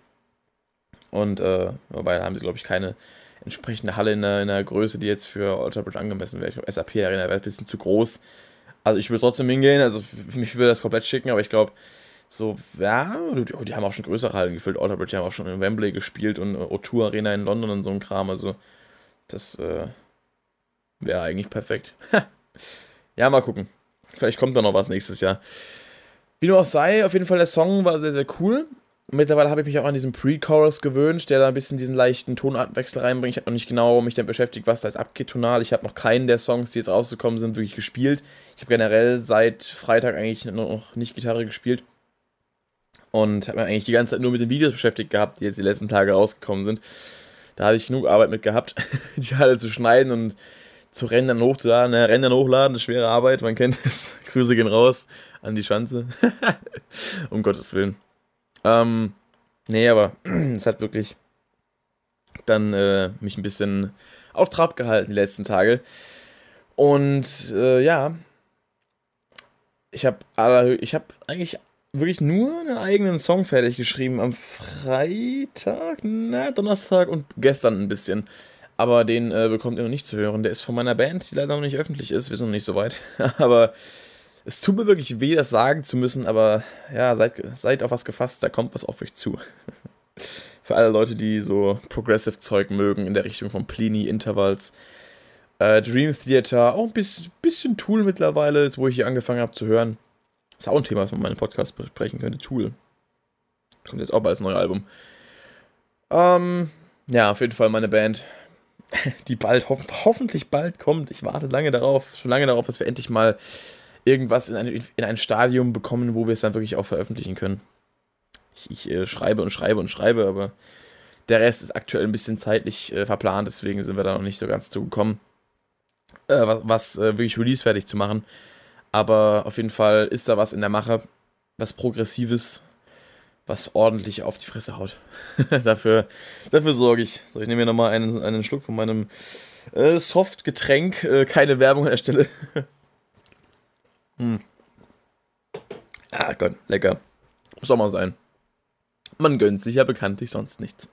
Und, wobei, da haben sie, glaube ich, keine entsprechende Halle in der Größe, die jetzt für Alter Bridge angemessen wäre. Ich glaube, SAP Arena wäre ein bisschen zu groß. Also, ich würde trotzdem hingehen. Also, für mich würde das komplett schicken, aber ich glaube, so, ja, die haben auch schon größere Hallen gefüllt. Alter Bridge haben auch schon in Wembley gespielt und O2 Arena in London und so ein Kram. Also, das wäre eigentlich perfekt. Ja, mal gucken. Vielleicht kommt da noch was nächstes Jahr. Wie dem auch sei, auf jeden Fall der Song war sehr, sehr cool. Mittlerweile habe ich mich auch an diesen Pre-Chorus gewöhnt, der da ein bisschen diesen leichten Tonartenwechsel reinbringt. Ich habe noch nicht genau mich damit beschäftigt, was da jetzt abgeht tonal. Ich habe noch keinen der Songs, die jetzt rausgekommen sind, wirklich gespielt. Ich habe generell seit Freitag eigentlich noch nicht Gitarre gespielt. Und habe mich eigentlich die ganze Zeit nur mit den Videos beschäftigt gehabt, die jetzt die letzten Tage rausgekommen sind. Da hatte ich genug Arbeit mit gehabt, die alle zu schneiden und zu rendern, hochzuladen. Rendern, hochladen, ist schwere Arbeit, man kennt es. Grüße gehen raus an die Schanze. Um Gottes Willen. Aber es hat wirklich dann mich ein bisschen auf Trab gehalten die letzten Tage. Und ich hab eigentlich wirklich nur einen eigenen Song fertig geschrieben am Freitag, Donnerstag und gestern ein bisschen. Aber den bekommt ihr noch nicht zu hören. Der ist von meiner Band, die leider noch nicht öffentlich ist. Wir sind noch nicht so weit. Aber es tut mir wirklich weh, das sagen zu müssen. Aber ja, seid auf was gefasst. Da kommt was auf euch zu. Für alle Leute, die so Progressive-Zeug mögen in der Richtung von Plini, Intervals, Dream Theater, auch ein bisschen Tool mittlerweile, jetzt wo ich hier angefangen habe zu hören. Das ist auch ein Thema, was man in meinem Podcast besprechen könnte. Tool. Kommt jetzt auch bald das neue Album. Ja, auf jeden Fall meine Band, die bald hoffentlich bald kommt. Ich warte lange darauf, dass wir endlich mal irgendwas in ein Stadium bekommen, wo wir es dann wirklich auch veröffentlichen können. Ich schreibe, aber der Rest ist aktuell ein bisschen zeitlich verplant, deswegen sind wir da noch nicht so ganz zugekommen, wirklich releasefertig zu machen. Aber auf jeden Fall ist da was in der Mache, was Progressives, was ordentlich auf die Fresse haut. dafür sorge ich. So, ich nehme hier nochmal einen Schluck von meinem Softgetränk. Keine Werbung an der Stelle. Ah Gott, lecker. Muss auch mal sein. Man gönnt sich ja bekanntlich sonst nichts.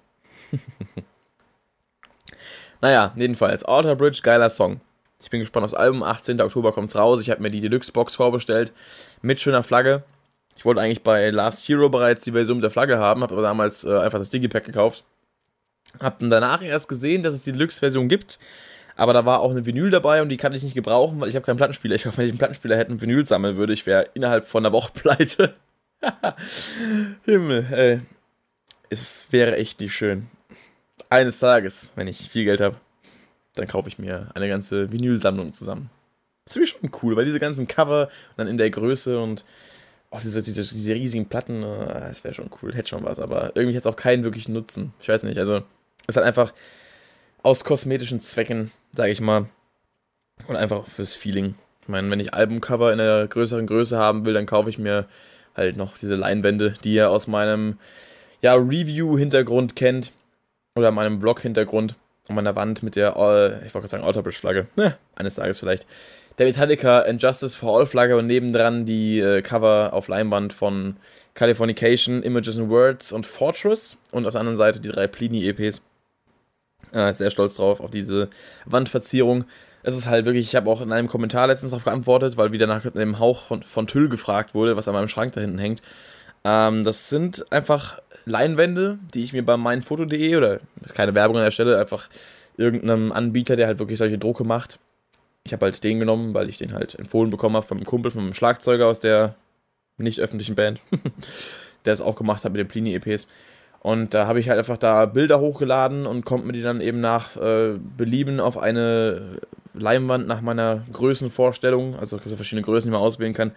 Naja, jedenfalls. Alter Bridge, geiler Song. Ich bin gespannt aufs Album. 18. Oktober kommt's raus. Ich habe mir die Deluxe-Box vorbestellt. Mit schöner Flagge. Ich wollte eigentlich bei Last Hero bereits die Version mit der Flagge haben, habe aber damals einfach das Digipack gekauft. Hab dann danach erst gesehen, dass es die Deluxe-Version gibt, aber da war auch eine Vinyl dabei und die kann ich nicht gebrauchen, weil ich habe keinen Plattenspieler. Ich glaube, wenn ich einen Plattenspieler hätte und Vinyl sammeln würde, ich wäre innerhalb von einer Woche pleite. Himmel, ey. Es wäre echt nicht schön. Eines Tages, wenn ich viel Geld habe, dann kaufe ich mir eine ganze Vinylsammlung zusammen. Das finde ich schon cool, weil diese ganzen Cover und dann in der Größe und auch diese riesigen Platten, das wäre schon cool, hätte schon was, aber irgendwie hat es auch keinen wirklichen Nutzen. Ich weiß nicht, also es hat einfach aus kosmetischen Zwecken, sage ich mal, und einfach fürs Feeling. Ich meine, wenn ich Albumcover in einer größeren Größe haben will, dann kaufe ich mir halt noch diese Leinwände, die ihr aus meinem Review-Hintergrund kennt oder meinem Vlog-Hintergrund an meiner Wand mit der, ich wollte gerade sagen, Alter Bridge-Flagge, eines Tages vielleicht. Der Metallica and Justice for All Flagge und nebendran die Cover auf Leinwand von Californication, Images and Words und Fortress und auf der anderen Seite die 3 Plini-EPs. Sehr stolz drauf, auf diese Wandverzierung. Es ist halt wirklich, ich habe auch in einem Kommentar letztens darauf geantwortet, weil wieder nach dem Hauch von Tüll gefragt wurde, was an meinem Schrank da hinten hängt. Das sind einfach Leinwände, die ich mir bei meinfoto.de oder keine Werbung an der Stelle, einfach irgendeinem Anbieter, der halt wirklich solche Drucke macht. Ich habe halt den genommen, weil ich den halt empfohlen bekommen habe von einem Kumpel, von einem Schlagzeuger aus der nicht öffentlichen Band, der es auch gemacht hat mit den Plini-EPs. Und da habe ich halt einfach da Bilder hochgeladen und konnte mir die dann eben nach Belieben auf eine Leinwand nach meiner Größenvorstellung, also ich habe verschiedene Größen, die man auswählen kann,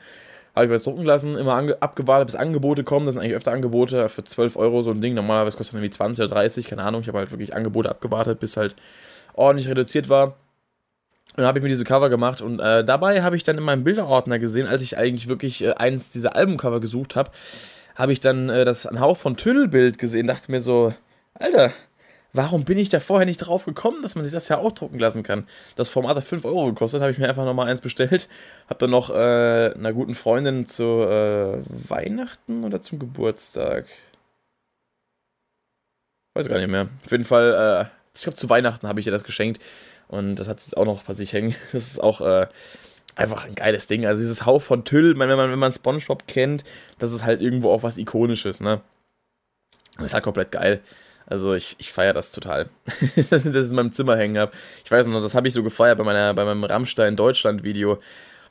habe ich was drucken lassen, immer abgewartet, bis Angebote kommen. Das sind eigentlich öfter Angebote, für 12 Euro so ein Ding, normalerweise kostet das irgendwie 20 oder 30, keine Ahnung. Ich habe halt wirklich Angebote abgewartet, bis halt ordentlich reduziert war. Und dann habe ich mir diese Cover gemacht und dabei habe ich dann in meinem Bilderordner gesehen, als ich eigentlich wirklich eins dieser Albumcover gesucht habe, habe ich dann das Ein Hauch von Tüll-Bild gesehen, dachte mir so, Alter, warum bin ich da vorher nicht drauf gekommen, dass man sich das ja auch drucken lassen kann? Das Format hat 5 Euro gekostet, habe ich mir einfach nochmal eins bestellt, habe dann noch einer guten Freundin zu Weihnachten oder zum Geburtstag? Weiß gar nicht mehr. Auf jeden Fall, ich glaube zu Weihnachten habe ich ihr das geschenkt. Und das hat jetzt auch noch bei sich hängen. Das ist auch einfach ein geiles Ding. Also dieses Hauch von Tüll, wenn man SpongeBob kennt, das ist halt irgendwo auch was Ikonisches, ne? Und das ist halt komplett geil. Also ich feiere das total, dass ich das in meinem Zimmer hängen habe. Ich weiß noch, das habe ich so gefeiert bei meinem Rammstein-Deutschland-Video.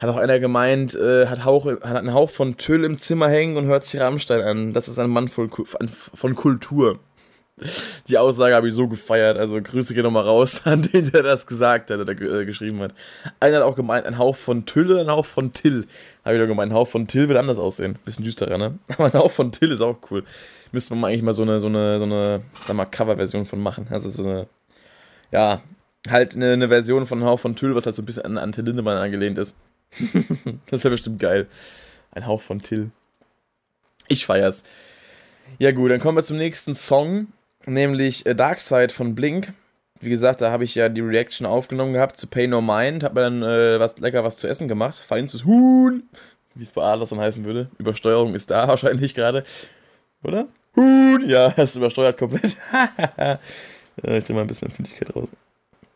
Hat auch einer gemeint, hat einen Hauch von Tüll im Zimmer hängen und hört sich Rammstein an. Das ist ein Mann von Kultur. Die Aussage habe ich so gefeiert, also Grüße gehen nochmal raus an den, der das gesagt hat oder geschrieben hat. Einer hat auch gemeint, ein Hauch von Tüll oder ein Hauch von Till. Habe ich doch gemeint, ein Hauch von Till wird anders aussehen. Bisschen düsterer, ne? Aber ein Hauch von Till ist auch cool. Müsste man eigentlich mal so eine sag mal, Cover-Version von machen. Also so eine, ja, halt eine Version von Hauch von Tüll, was halt so ein bisschen an Till Lindemann angelehnt ist. Das wäre bestimmt geil. Ein Hauch von Till. Ich feier's. Ja gut, dann kommen wir zum nächsten Song. Nämlich Dark Side von Blink. Wie gesagt, da habe ich ja die Reaction aufgenommen gehabt zu Pay No Mind. Habe mir dann was zu essen gemacht. Feinstes Huhn, wie es bei Adlerson heißen würde. Übersteuerung ist da wahrscheinlich gerade. Oder? Huhn, ja, das übersteuert komplett. Ich nehme mal ein bisschen Empfindlichkeit raus.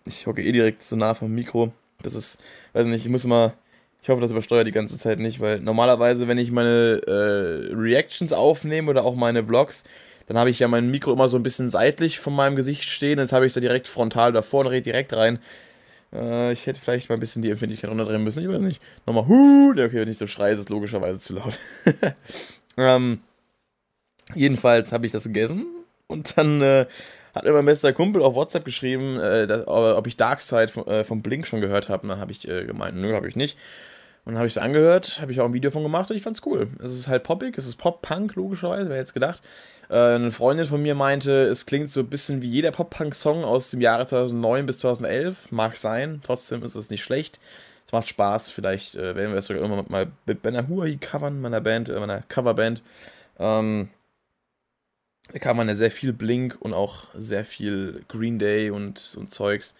Ich hocke eh direkt so nah vom Mikro. Das ist, weiß nicht, ich muss mal, ich hoffe, das übersteuert die ganze Zeit nicht, weil normalerweise, wenn ich meine Reactions aufnehme oder auch meine Vlogs, dann habe ich ja mein Mikro immer so ein bisschen seitlich von meinem Gesicht stehen. Jetzt habe ich es da direkt frontal davor und rede direkt rein. Ich hätte vielleicht mal ein bisschen die Empfindlichkeit runterdrehen müssen, ich weiß nicht. Nochmal, okay, wenn ich so schreie, ist es logischerweise zu laut. Jedenfalls habe ich das gegessen und dann hat mir mein bester Kumpel auf WhatsApp geschrieben, dass, ob ich Darkside vom Blink schon gehört habe. Und dann habe ich gemeint, nö, habe ich nicht. Und dann habe ich es angehört, habe ich auch ein Video von gemacht und ich fand's cool. Es ist halt poppig, es ist Pop-Punk, logischerweise, wer hätte es gedacht. Eine Freundin von mir meinte, es klingt so ein bisschen wie jeder Pop-Punk-Song aus dem Jahre 2009 bis 2011. Mag sein, trotzdem ist es nicht schlecht. Es macht Spaß, vielleicht werden wir es sogar irgendwann mal mit Benahui covern, meiner Coverband. Da kann man ja sehr viel Blink und auch sehr viel Green Day und Zeugs.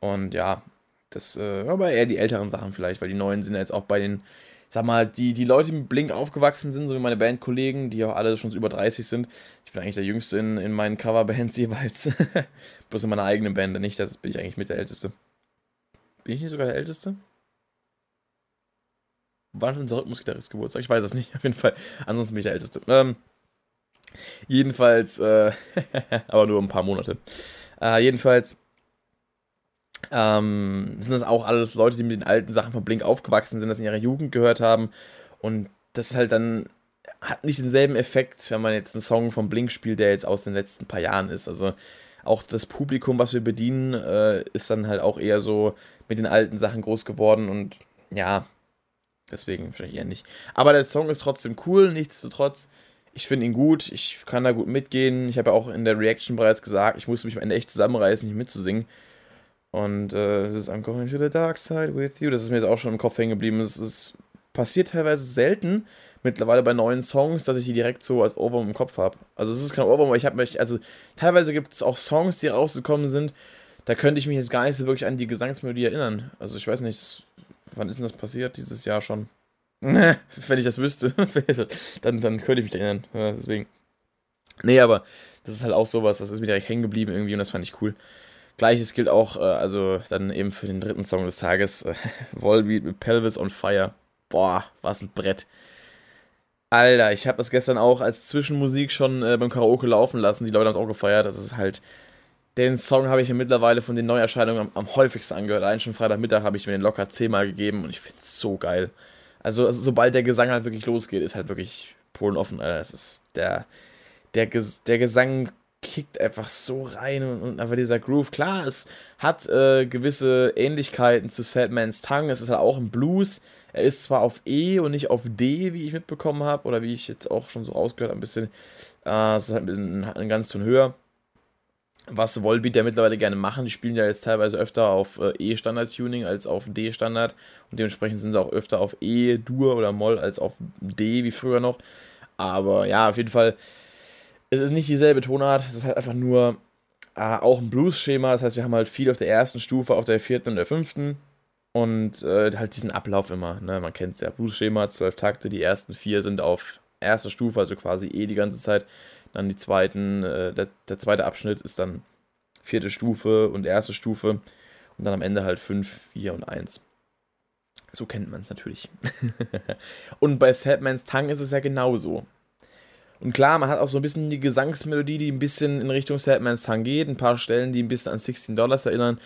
Und ja, das, aber eher die älteren Sachen vielleicht, weil die neuen sind ja jetzt auch bei den, sag mal, die Leute, die mit Blink aufgewachsen sind, so wie meine Bandkollegen, die auch alle schon über 30 sind. Ich bin eigentlich der Jüngste in meinen Coverbands jeweils. Bloß in meiner eigenen Band, nicht, das bin ich eigentlich mit der Älteste. Bin ich nicht sogar der Älteste? War schon unser Rhythmusgitarrist Geburtstag? Ich weiß es nicht, auf jeden Fall. Ansonsten bin ich der Älteste. Jedenfalls, aber nur ein paar Monate. Jedenfalls sind das auch alles Leute, die mit den alten Sachen von Blink aufgewachsen sind, das in ihrer Jugend gehört haben, und das ist halt dann, hat nicht denselben Effekt, wenn man jetzt einen Song von Blink spielt, der jetzt aus den letzten paar Jahren ist. Also auch das Publikum, was wir bedienen, ist dann halt auch eher so mit den alten Sachen groß geworden, und ja, deswegen wahrscheinlich eher nicht. Aber der Song ist trotzdem cool, nichtsdestotrotz, ich finde ihn gut, ich kann da gut mitgehen. Ich habe ja auch in der Reaction bereits gesagt, ich musste mich am Ende echt zusammenreißen, nicht mitzusingen. Und es ist I'm going to the dark side with you. Das ist mir jetzt auch schon im Kopf hängen geblieben. Es passiert teilweise selten, mittlerweile bei neuen Songs, dass ich die direkt so als Ohrwurm im Kopf habe. Also es ist kein Ohrwurm, aber ich habe mich, also teilweise gibt es auch Songs, die rausgekommen sind, da könnte ich mich jetzt gar nicht so wirklich an die Gesangsmelodie erinnern. Also ich weiß nicht, wann ist denn das passiert? Dieses Jahr schon. Wenn ich das wüsste, dann könnte ich mich erinnern. Ja, deswegen. Nee, aber das ist halt auch sowas, das ist mir direkt hängen geblieben irgendwie und das fand ich cool. Gleiches gilt auch, also dann eben für den dritten Song des Tages, Volbeat mit Pelvis on Fire. Boah, was ein Brett. Alter, ich habe das gestern auch als Zwischenmusik schon beim Karaoke laufen lassen. Die Leute haben es auch gefeiert. Das ist halt, den Song habe ich mir mittlerweile von den Neuerscheinungen am häufigsten angehört. Allein schon Freitagmittag habe ich mir den locker 10-mal gegeben und ich finde es so geil. Also sobald der Gesang halt wirklich losgeht, ist halt wirklich Polen offen, Alter. Das ist der Gesang kickt einfach so rein und einfach dieser Groove. Klar, es hat gewisse Ähnlichkeiten zu Sadman's Tongue. Es ist halt auch ein Blues. Er ist zwar auf E und nicht auf D, wie ich mitbekommen habe, oder wie ich jetzt auch schon so rausgehört habe, ein bisschen. Es ist halt ein ganz Ton höher. Was Volbeat ja mittlerweile gerne machen. Die spielen ja jetzt teilweise öfter auf E-Standard-Tuning als auf D-Standard. Und dementsprechend sind sie auch öfter auf E, Dur oder Moll als auf D, wie früher noch. Aber ja, auf jeden Fall. Es ist nicht dieselbe Tonart, es ist halt einfach nur auch ein Blues-Schema. Das heißt, wir haben halt viel auf der ersten Stufe, auf der vierten und der fünften. Und halt diesen Ablauf immer, ne? Man kennt es ja, Blues-Schema, 12 Takte. Die ersten 4 sind auf erster Stufe, also quasi E die ganze Zeit. Dann die zweiten, der zweite Abschnitt ist dann vierte Stufe und erste Stufe. Und dann am Ende halt 5, 4 und 1. So kennt man es natürlich. Und bei Sadman's Tongue ist es ja genauso. Und klar, man hat auch so ein bisschen die Gesangsmelodie, die ein bisschen in Richtung Sadman's Tongue geht. Ein paar Stellen, die ein bisschen an $16 erinnern.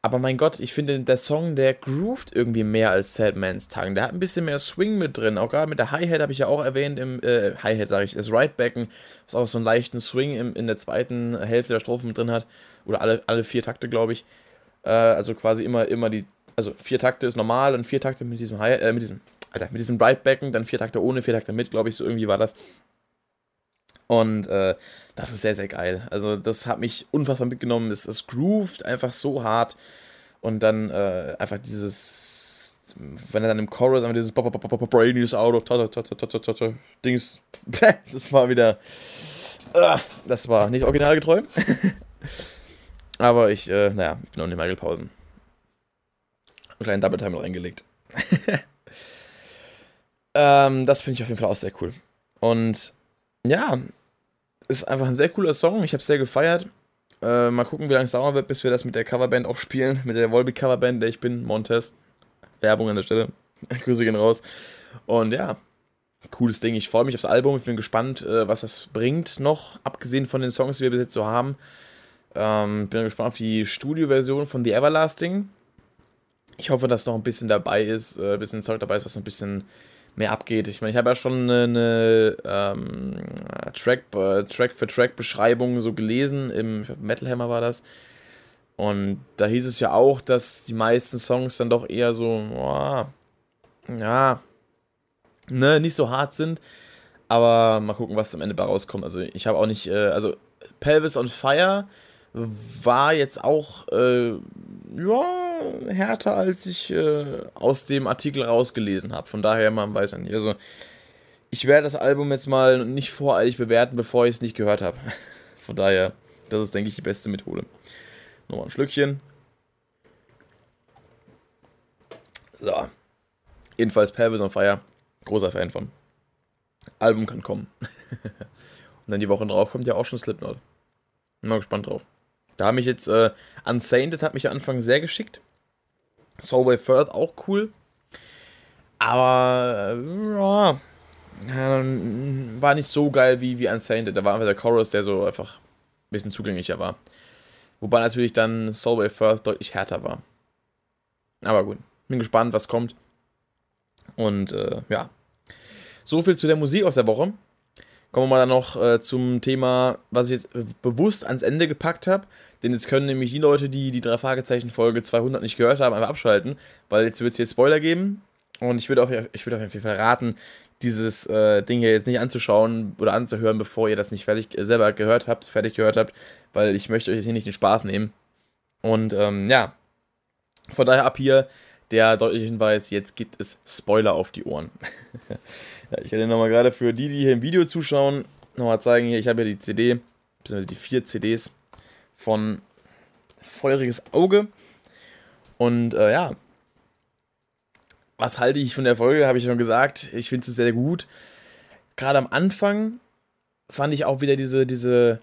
Aber mein Gott, ich finde, der Song, der groovt irgendwie mehr als Sadman's Tongue. Der hat ein bisschen mehr Swing mit drin. Auch gerade mit der Hi-Hat habe ich ja auch erwähnt. Hi-Hat sage ich, das Right-Backen, was auch so einen leichten Swing in der zweiten Hälfte der Strophe mit drin hat. Oder alle 4 Takte, glaube ich. Also quasi immer die, also 4 Takte ist normal und 4 Takte mit diesem Hi-Hat, mit diesem Right-Backen, dann 4 Takte ohne, 4 Takte mit, glaube ich, so irgendwie war das. Und das ist sehr, sehr geil. Also das hat mich unfassbar mitgenommen. Es groovt einfach so hart. Und dann einfach dieses, wenn er dann im Chorus einfach dieses Brain is out of ta Dings. Das war wieder, das war nicht originalgetreu. Aber ich, naja, ich bin auch in den Michael-Pausen. Einen kleinen Double-Timer reingelegt. Das finde ich auf jeden Fall auch sehr cool. Und ja, ist einfach ein sehr cooler Song, ich habe es sehr gefeiert Mal gucken, wie lange es dauern wird, bis wir das mit der Coverband auch spielen. Mit der Volbeat Coverband, der ich bin, Montes. Werbung an der Stelle. Grüße gehen raus. Und ja, cooles Ding. Ich freue mich aufs Album. Ich bin gespannt, was das bringt noch. Abgesehen von den Songs, die wir bis jetzt so haben. Bin gespannt auf die Studio-Version von The Everlasting. Ich hoffe, dass noch ein bisschen dabei ist, ein bisschen Zeug dabei ist, was noch ein bisschen mehr abgeht. Ich meine, ich habe ja schon eine Track-für-Track-Beschreibung so gelesen, im Metal Hammer war das. Und da hieß es ja auch, dass die meisten Songs dann doch eher so, nicht so hart sind. Aber mal gucken, was am Ende bei rauskommt. Also ich habe auch nicht, Pelvis on Fire war jetzt auch, härter, als ich aus dem Artikel rausgelesen habe. Von daher, man weiß ja nicht. Also, ich werde das Album jetzt mal nicht voreilig bewerten, bevor ich es nicht gehört habe. Von daher, das ist, denke ich, die beste Methode. Nochmal ein Schlückchen. So. Jedenfalls Pelvis on Fire. Großer Fan von. Album kann kommen. Und dann die Woche drauf kommt ja auch schon Slipknot. Bin mal gespannt drauf. Da haben mich jetzt Unsainted hat mich am Anfang sehr geschickt. Soulway Firth auch cool. Aber war nicht so geil wie Unsainted. Da war einfach der Chorus, der so einfach ein bisschen zugänglicher war. Wobei natürlich dann Soulway Firth deutlich härter war. Aber gut, bin gespannt, was kommt. Und so viel zu der Musik aus der Woche. Kommen wir mal dann noch zum Thema, was ich jetzt bewusst ans Ende gepackt habe. Denn jetzt können nämlich die Leute, die die 3-Fragezeichen-Folge 200 nicht gehört haben, einfach abschalten. Weil jetzt wird es hier Spoiler geben. Und ich würde auf jeden Fall raten, dieses Ding hier jetzt nicht anzuschauen oder anzuhören, bevor ihr das nicht fertig gehört habt. Weil ich möchte euch jetzt hier nicht den Spaß nehmen. Und von daher ab hier der deutliche Hinweis, jetzt gibt es Spoiler auf die Ohren. Ja, ich werde nochmal gerade für die, die hier im Video zuschauen, nochmal zeigen hier, ich habe hier die CD, beziehungsweise die 4 CDs von Feuriges Auge. Und was halte ich von der Folge, habe ich schon gesagt, ich finde es sehr gut. Gerade am Anfang fand ich auch wieder diese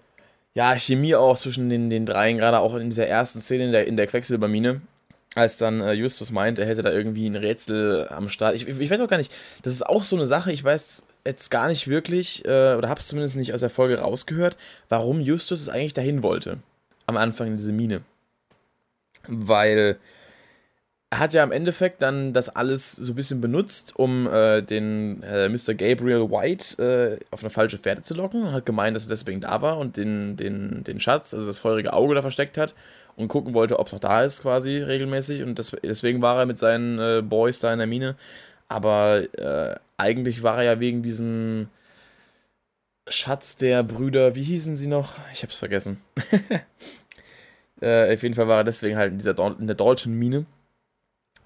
Chemie auch zwischen den dreien, gerade auch in dieser ersten Szene in der Quecksilbermine. Als dann Justus meint, er hätte da irgendwie ein Rätsel am Start. Ich weiß auch gar nicht, das ist auch so eine Sache, ich weiß jetzt gar nicht wirklich, oder hab's zumindest nicht aus der Folge rausgehört, warum Justus es eigentlich dahin wollte, am Anfang in diese Mine. Weil er hat ja im Endeffekt dann das alles so ein bisschen benutzt, um den Mr. Gabriel White auf eine falsche Fährte zu locken und hat gemeint, dass er deswegen da war und den Schatz, also das feurige Auge da versteckt hat. Und gucken wollte, ob es noch da ist, quasi regelmäßig. Und deswegen war er mit seinen Boys da in der Mine. Aber eigentlich war er ja wegen diesem Schatz der Brüder, wie hießen sie noch? Ich hab's vergessen. Auf jeden Fall war er deswegen halt in der Dalton-Mine.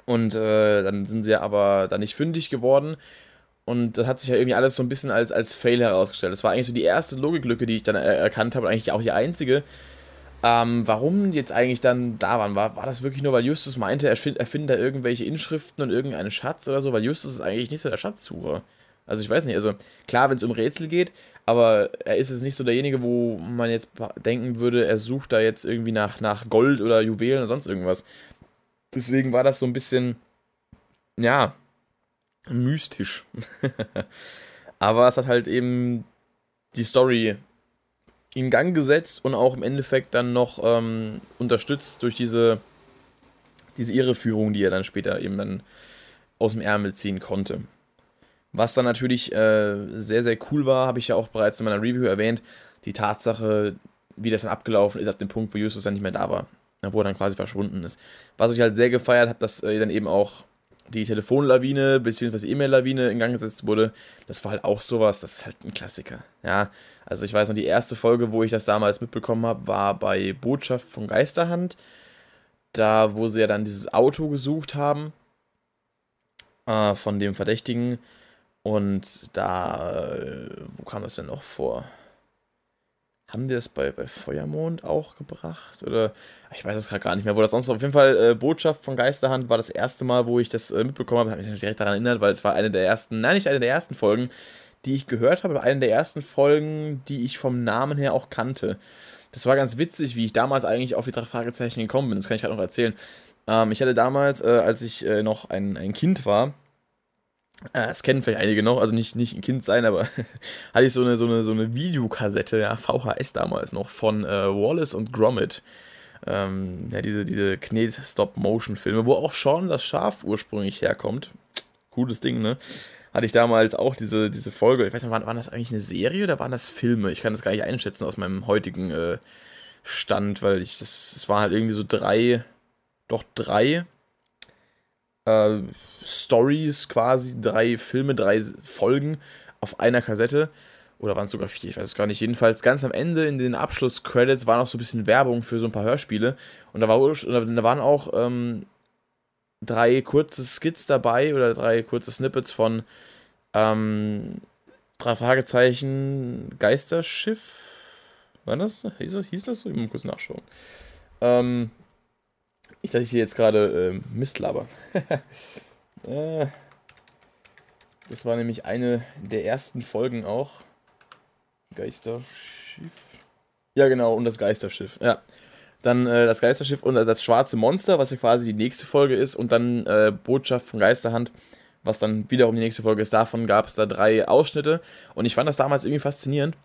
Und dann sind sie ja aber da nicht fündig geworden. Und das hat sich ja irgendwie alles so ein bisschen als Fail herausgestellt. Das war eigentlich so die erste Logiklücke, die ich dann erkannt habe. Und eigentlich auch die einzige. Warum jetzt eigentlich dann da waren, war das wirklich nur, weil Justus meinte, er findet da irgendwelche Inschriften und irgendeinen Schatz oder so, weil Justus ist eigentlich nicht so der Schatzsucher. Also ich weiß nicht, also klar, wenn es um Rätsel geht, aber er ist jetzt nicht so derjenige, wo man jetzt denken würde, er sucht da jetzt irgendwie nach Gold oder Juwelen oder sonst irgendwas. Deswegen war das so ein bisschen, mystisch. Aber es hat halt eben die Story in Gang gesetzt und auch im Endeffekt dann noch unterstützt durch diese Irreführung, die er dann später eben dann aus dem Ärmel ziehen konnte. Was dann natürlich sehr, sehr cool war, habe ich ja auch bereits in meiner Review erwähnt, die Tatsache, wie das dann abgelaufen ist, ab dem Punkt, wo Justus dann nicht mehr da war, wo er dann quasi verschwunden ist. Was ich halt sehr gefeiert habe, dass dann eben auch die Telefonlawine bzw. E-Mail-Lawine in Gang gesetzt wurde, das war halt auch sowas, das ist halt ein Klassiker. Ja, also ich weiß noch, die erste Folge, wo ich das damals mitbekommen habe, war bei Botschaft von Geisterhand, da wo sie ja dann dieses Auto gesucht haben von dem Verdächtigen und da, wo kam das denn noch vor? Haben die das bei Feuermond auch gebracht? Oder ich weiß das gerade gar nicht mehr, wo das sonst war. Auf jeden Fall Botschaft von Geisterhand war das erste Mal, wo ich das mitbekommen habe. Ich habe mich direkt daran erinnert, weil es war eine der ersten Folgen, die ich gehört habe, eine der ersten Folgen, die ich vom Namen her auch kannte. Das war ganz witzig, wie ich damals eigentlich auf die Drei Fragezeichen gekommen bin. Das kann ich gerade noch erzählen. Ich hatte damals, als ich noch ein Kind war, das kennen vielleicht einige noch, also nicht ein Kind sein, aber hatte ich so eine Videokassette, ja, VHS damals noch, von Wallace und Gromit. Ja, diese Knet-Stop-Motion-Filme, wo auch Shaun das Schaf ursprünglich herkommt. Cooles Ding, ne? Hatte ich damals auch diese Folge. Ich weiß nicht, waren das eigentlich eine Serie oder waren das Filme? Ich kann das gar nicht einschätzen aus meinem heutigen Stand, weil es waren halt irgendwie so drei Stories quasi, drei Filme, drei Folgen auf einer Kassette. Oder waren es sogar 4, ich weiß es gar nicht. Jedenfalls ganz am Ende in den Abschluss-Credits war noch so ein bisschen Werbung für so ein paar Hörspiele. Und da waren auch drei kurze Skits dabei oder drei kurze Snippets von Drei Fragezeichen Geisterschiff. War das? Hieß das so? Ich muss kurz nachschauen. Ich dachte, ich hier jetzt gerade Mist laber. Das war nämlich eine der ersten Folgen auch. Geisterschiff. Ja, genau, und das Geisterschiff. Ja. Dann das Geisterschiff und das schwarze Monster, was ja quasi die nächste Folge ist. Und dann Botschaft von Geisterhand, was dann wiederum die nächste Folge ist. Davon gab es da 3 Ausschnitte. Und ich fand das damals irgendwie faszinierend.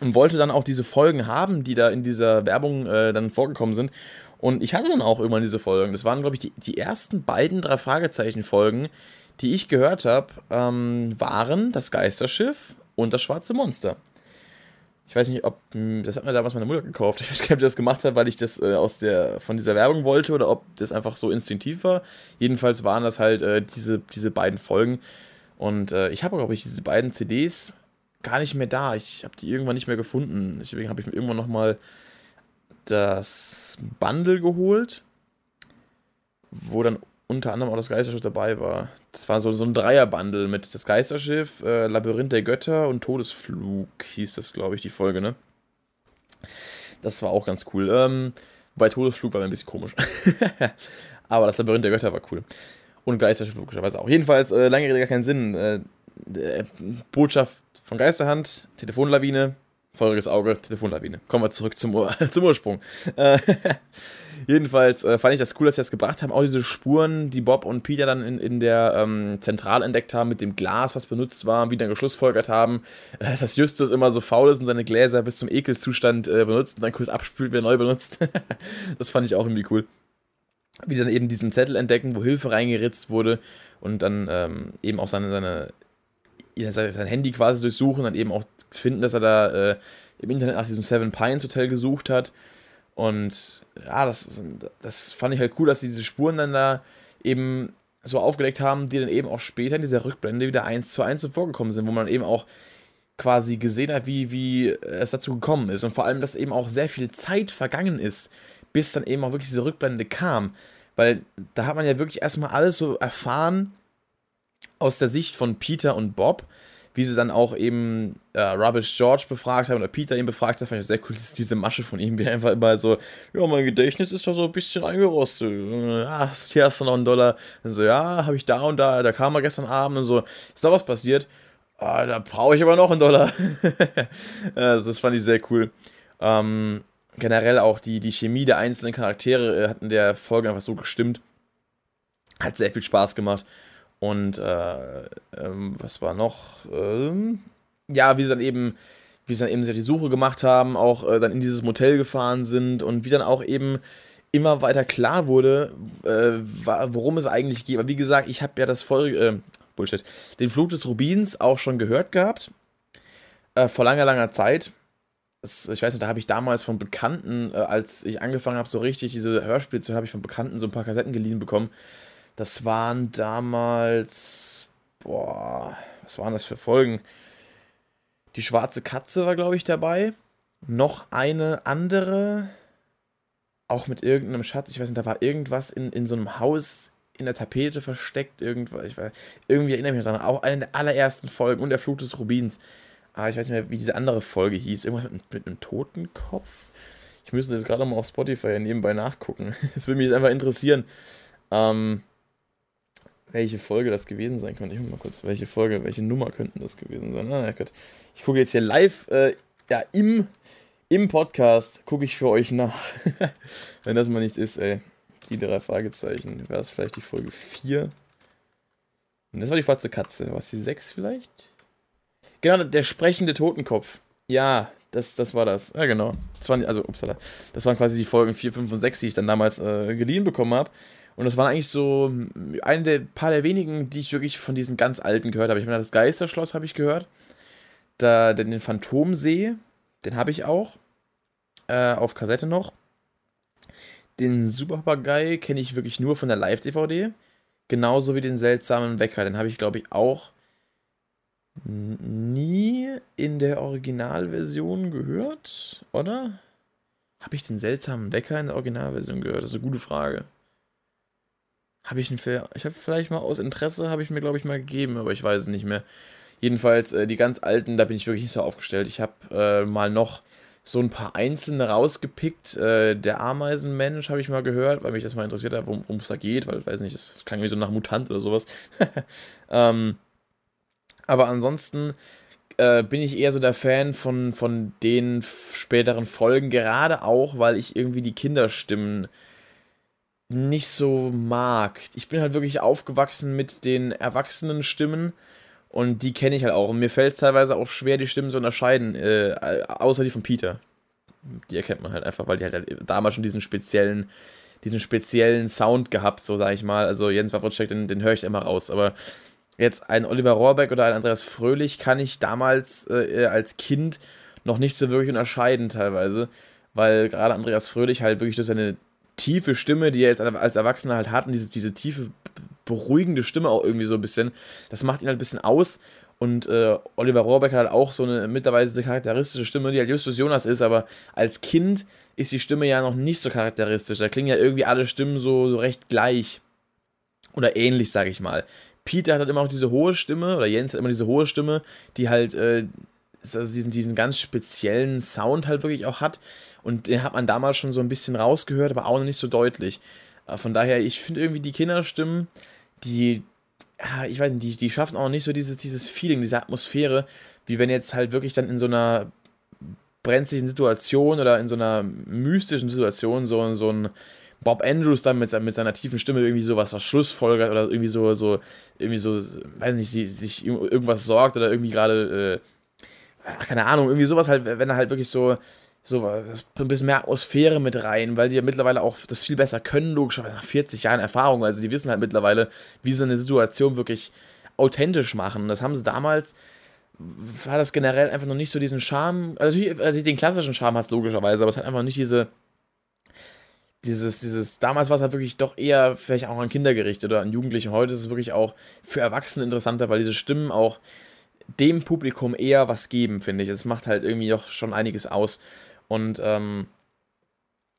Und wollte dann auch diese Folgen haben, die da in dieser Werbung dann vorgekommen sind. Und ich hatte dann auch irgendwann diese Folgen. Das waren, glaube ich, die ersten beiden 3 Fragezeichen-Folgen, die ich gehört habe, waren das Geisterschiff und das schwarze Monster. Ich weiß nicht, ob... Das hat mir damals meine Mutter gekauft. Ich weiß gar nicht, ob die das gemacht hat, weil ich das von dieser Werbung wollte oder ob das einfach so instinktiv war. Jedenfalls waren das halt diese beiden Folgen. Und ich habe, glaube ich, diese beiden CDs gar nicht mehr da. Ich habe die irgendwann nicht mehr gefunden. Deswegen habe ich mir irgendwann nochmal das Bundle geholt, wo dann unter anderem auch das Geisterschiff dabei war. Das war so ein Dreier-Bundle mit das Geisterschiff, Labyrinth der Götter und Todesflug hieß das, glaube ich, die Folge, ne? Das war auch ganz cool. Bei Todesflug war mir ein bisschen komisch. Aber das Labyrinth der Götter war cool. Und Geisterschiff logischerweise auch. Jedenfalls, lange Rede gar keinen Sinn. Botschaft von Geisterhand, Telefonlawine, feuriges Auge, Telefonlawine. Kommen wir zurück zum Ursprung. Jedenfalls fand ich das cool, dass sie das gebracht haben. Auch diese Spuren, die Bob und Peter dann in der Zentrale entdeckt haben, mit dem Glas, was benutzt war, wieder geschlussfolgert haben, dass Justus immer so faul ist und seine Gläser bis zum Ekelzustand benutzt und dann kurz abspült, wieder neu benutzt. Das fand ich auch irgendwie cool. Wie dann eben diesen Zettel entdecken, wo Hilfe reingeritzt wurde und dann eben auch sein Handy quasi durchsuchen, dann eben auch finden, dass er da im Internet nach diesem Seven Pines Hotel gesucht hat. Und ja, das fand ich halt cool, dass sie diese Spuren dann da eben so aufgedeckt haben, die dann eben auch später in dieser Rückblende wieder 1:1 so vorgekommen sind, wo man eben auch quasi gesehen hat, wie es dazu gekommen ist. Und vor allem, dass eben auch sehr viel Zeit vergangen ist, bis dann eben auch wirklich diese Rückblende kam. Weil da hat man ja wirklich erstmal alles so erfahren aus der Sicht von Peter und Bob, wie sie dann auch eben Rubbish George befragt haben oder Peter ihn befragt hat. Fand ich sehr cool, dass diese Masche von ihm, wie einfach immer so, ja, mein Gedächtnis ist ja so ein bisschen eingerostet. Ja, hier hast du noch $1. Dann so, ja, habe ich da und da kam er gestern Abend und so, ist noch was passiert? Ah, da brauche ich aber noch $1. Also das fand ich sehr cool. Generell auch die Chemie der einzelnen Charaktere hat in der Folge einfach so gestimmt. Hat sehr viel Spaß gemacht. Und was war noch? Ja, wie sie dann eben die Suche gemacht haben, auch dann in dieses Motel gefahren sind und wie dann auch eben immer weiter klar wurde, worum es eigentlich geht. Aber wie gesagt, ich habe ja das den Flug des Rubins auch schon gehört gehabt, vor langer Zeit. Ich weiß nicht, da habe ich damals von Bekannten, als ich angefangen habe, so richtig diese Hörspiele zu hören, habe ich von Bekannten so ein paar Kassetten geliehen bekommen. Das waren damals, was waren das für Folgen? Die schwarze Katze war, glaube ich, dabei. Noch eine andere, auch mit irgendeinem Schatz. Ich weiß nicht, da war irgendwas in so einem Haus in der Tapete versteckt. Irgendwie erinnere ich mich daran. Auch eine der allerersten Folgen und der Flug des Rubins. Aber ich weiß nicht mehr, wie diese andere Folge hieß. Irgendwas mit einem Totenkopf? Ich müsste jetzt gerade mal auf Spotify nebenbei nachgucken. Das würde mich jetzt einfach interessieren. welche Folge das gewesen sein könnte. Ich guck mal kurz, welche Folge, welche Nummer könnten das gewesen sein. Ah, Gott. Ich gucke jetzt hier live, ja, im Podcast gucke ich für euch nach. Wenn das mal nichts ist, ey. Die drei Fragezeichen. Wäre es vielleicht die Folge 4? Und das war die schwarze Katze. War es die 6 vielleicht? Genau, der sprechende Totenkopf. Ja, das war das. Ja, genau. Das waren, also, upsala. Das waren quasi die Folgen 4, 5 und 6, die ich dann damals geliehen bekommen habe. Und das waren eigentlich so ein paar der wenigen, die ich wirklich von diesen ganz alten gehört habe. Ich meine, das Geisterschloss habe ich gehört. Da, den Phantomsee, den habe ich auch. Auf Kassette noch. Den Superpapagei kenne ich wirklich nur von der Live-DVD. Genauso wie den seltsamen Wecker. Den habe ich, glaube ich, auch nie in der Originalversion gehört, oder? Habe ich den seltsamen Wecker in der Originalversion gehört? Das ist eine gute Frage. Habe ich einen Film? Ich habe vielleicht mal aus Interesse, habe ich mir, glaube ich, mal gegeben, aber ich weiß es nicht mehr. Jedenfalls, die ganz alten, da bin ich wirklich nicht so aufgestellt. Ich habe mal noch so ein paar einzelne rausgepickt. Der Ameisenmensch habe ich mal gehört, weil mich das mal interessiert hat, worum es da geht, weil ich weiß nicht, das klang irgendwie so nach Mutant oder sowas. Aber ansonsten bin ich eher so der Fan von den späteren Folgen, gerade auch, weil ich irgendwie die Kinderstimmen nicht so mag. Ich bin halt wirklich aufgewachsen mit den Erwachsenenstimmen. Und die kenne ich halt auch. Und mir fällt es teilweise auch schwer, die Stimmen zu unterscheiden. Außer die von Peter. Die erkennt man halt einfach, weil die halt damals schon diesen speziellen Sound gehabt, so sage ich mal. Also Jens Wawrczyk, den höre ich immer raus. Aber jetzt ein Oliver Rohrbeck oder ein Andreas Fröhlich kann ich damals als Kind noch nicht so wirklich unterscheiden teilweise. Weil gerade Andreas Fröhlich halt wirklich durch seine tiefe Stimme, die er jetzt als Erwachsener halt hat und diese tiefe, beruhigende Stimme auch irgendwie so ein bisschen, das macht ihn halt ein bisschen aus. Und Oliver Rohrbeck hat halt auch so eine mittlerweile charakteristische Stimme, die halt Justus Jonas ist, aber als Kind ist die Stimme ja noch nicht so charakteristisch. Da klingen ja irgendwie alle Stimmen so recht gleich oder ähnlich, sage ich mal. Peter hat halt immer auch diese hohe Stimme, oder Jens hat immer diese hohe Stimme, die halt diesen ganz speziellen Sound halt wirklich auch hat. Und den hat man damals schon so ein bisschen rausgehört, aber auch noch nicht so deutlich. Von daher, ich finde irgendwie die Kinderstimmen, ich weiß nicht, die schaffen auch nicht so dieses Feeling, diese Atmosphäre, wie wenn jetzt halt wirklich dann in so einer brenzlichen Situation oder in so einer mystischen Situation so ein Bob Andrews dann mit seiner tiefen Stimme irgendwie sowas schlussfolgert oder irgendwie irgendwie so, weiß nicht, sich irgendwas sorgt oder irgendwie gerade, keine Ahnung, irgendwie sowas halt, wenn er halt wirklich so das ein bisschen mehr Atmosphäre mit rein, weil die ja mittlerweile auch das viel besser können, logischerweise nach 40 Jahren Erfahrung. Also die wissen halt mittlerweile, wie sie eine Situation wirklich authentisch machen. Das haben sie damals, hat das generell einfach noch nicht so diesen Charme, also den klassischen Charme hat es logischerweise, aber es hat einfach nicht dieses, damals war es halt wirklich doch eher vielleicht auch an Kinder gerichtet oder an Jugendliche. Heute ist es wirklich auch für Erwachsene interessanter, weil diese Stimmen auch dem Publikum eher was geben, finde ich. Es macht halt irgendwie doch schon einiges aus. Und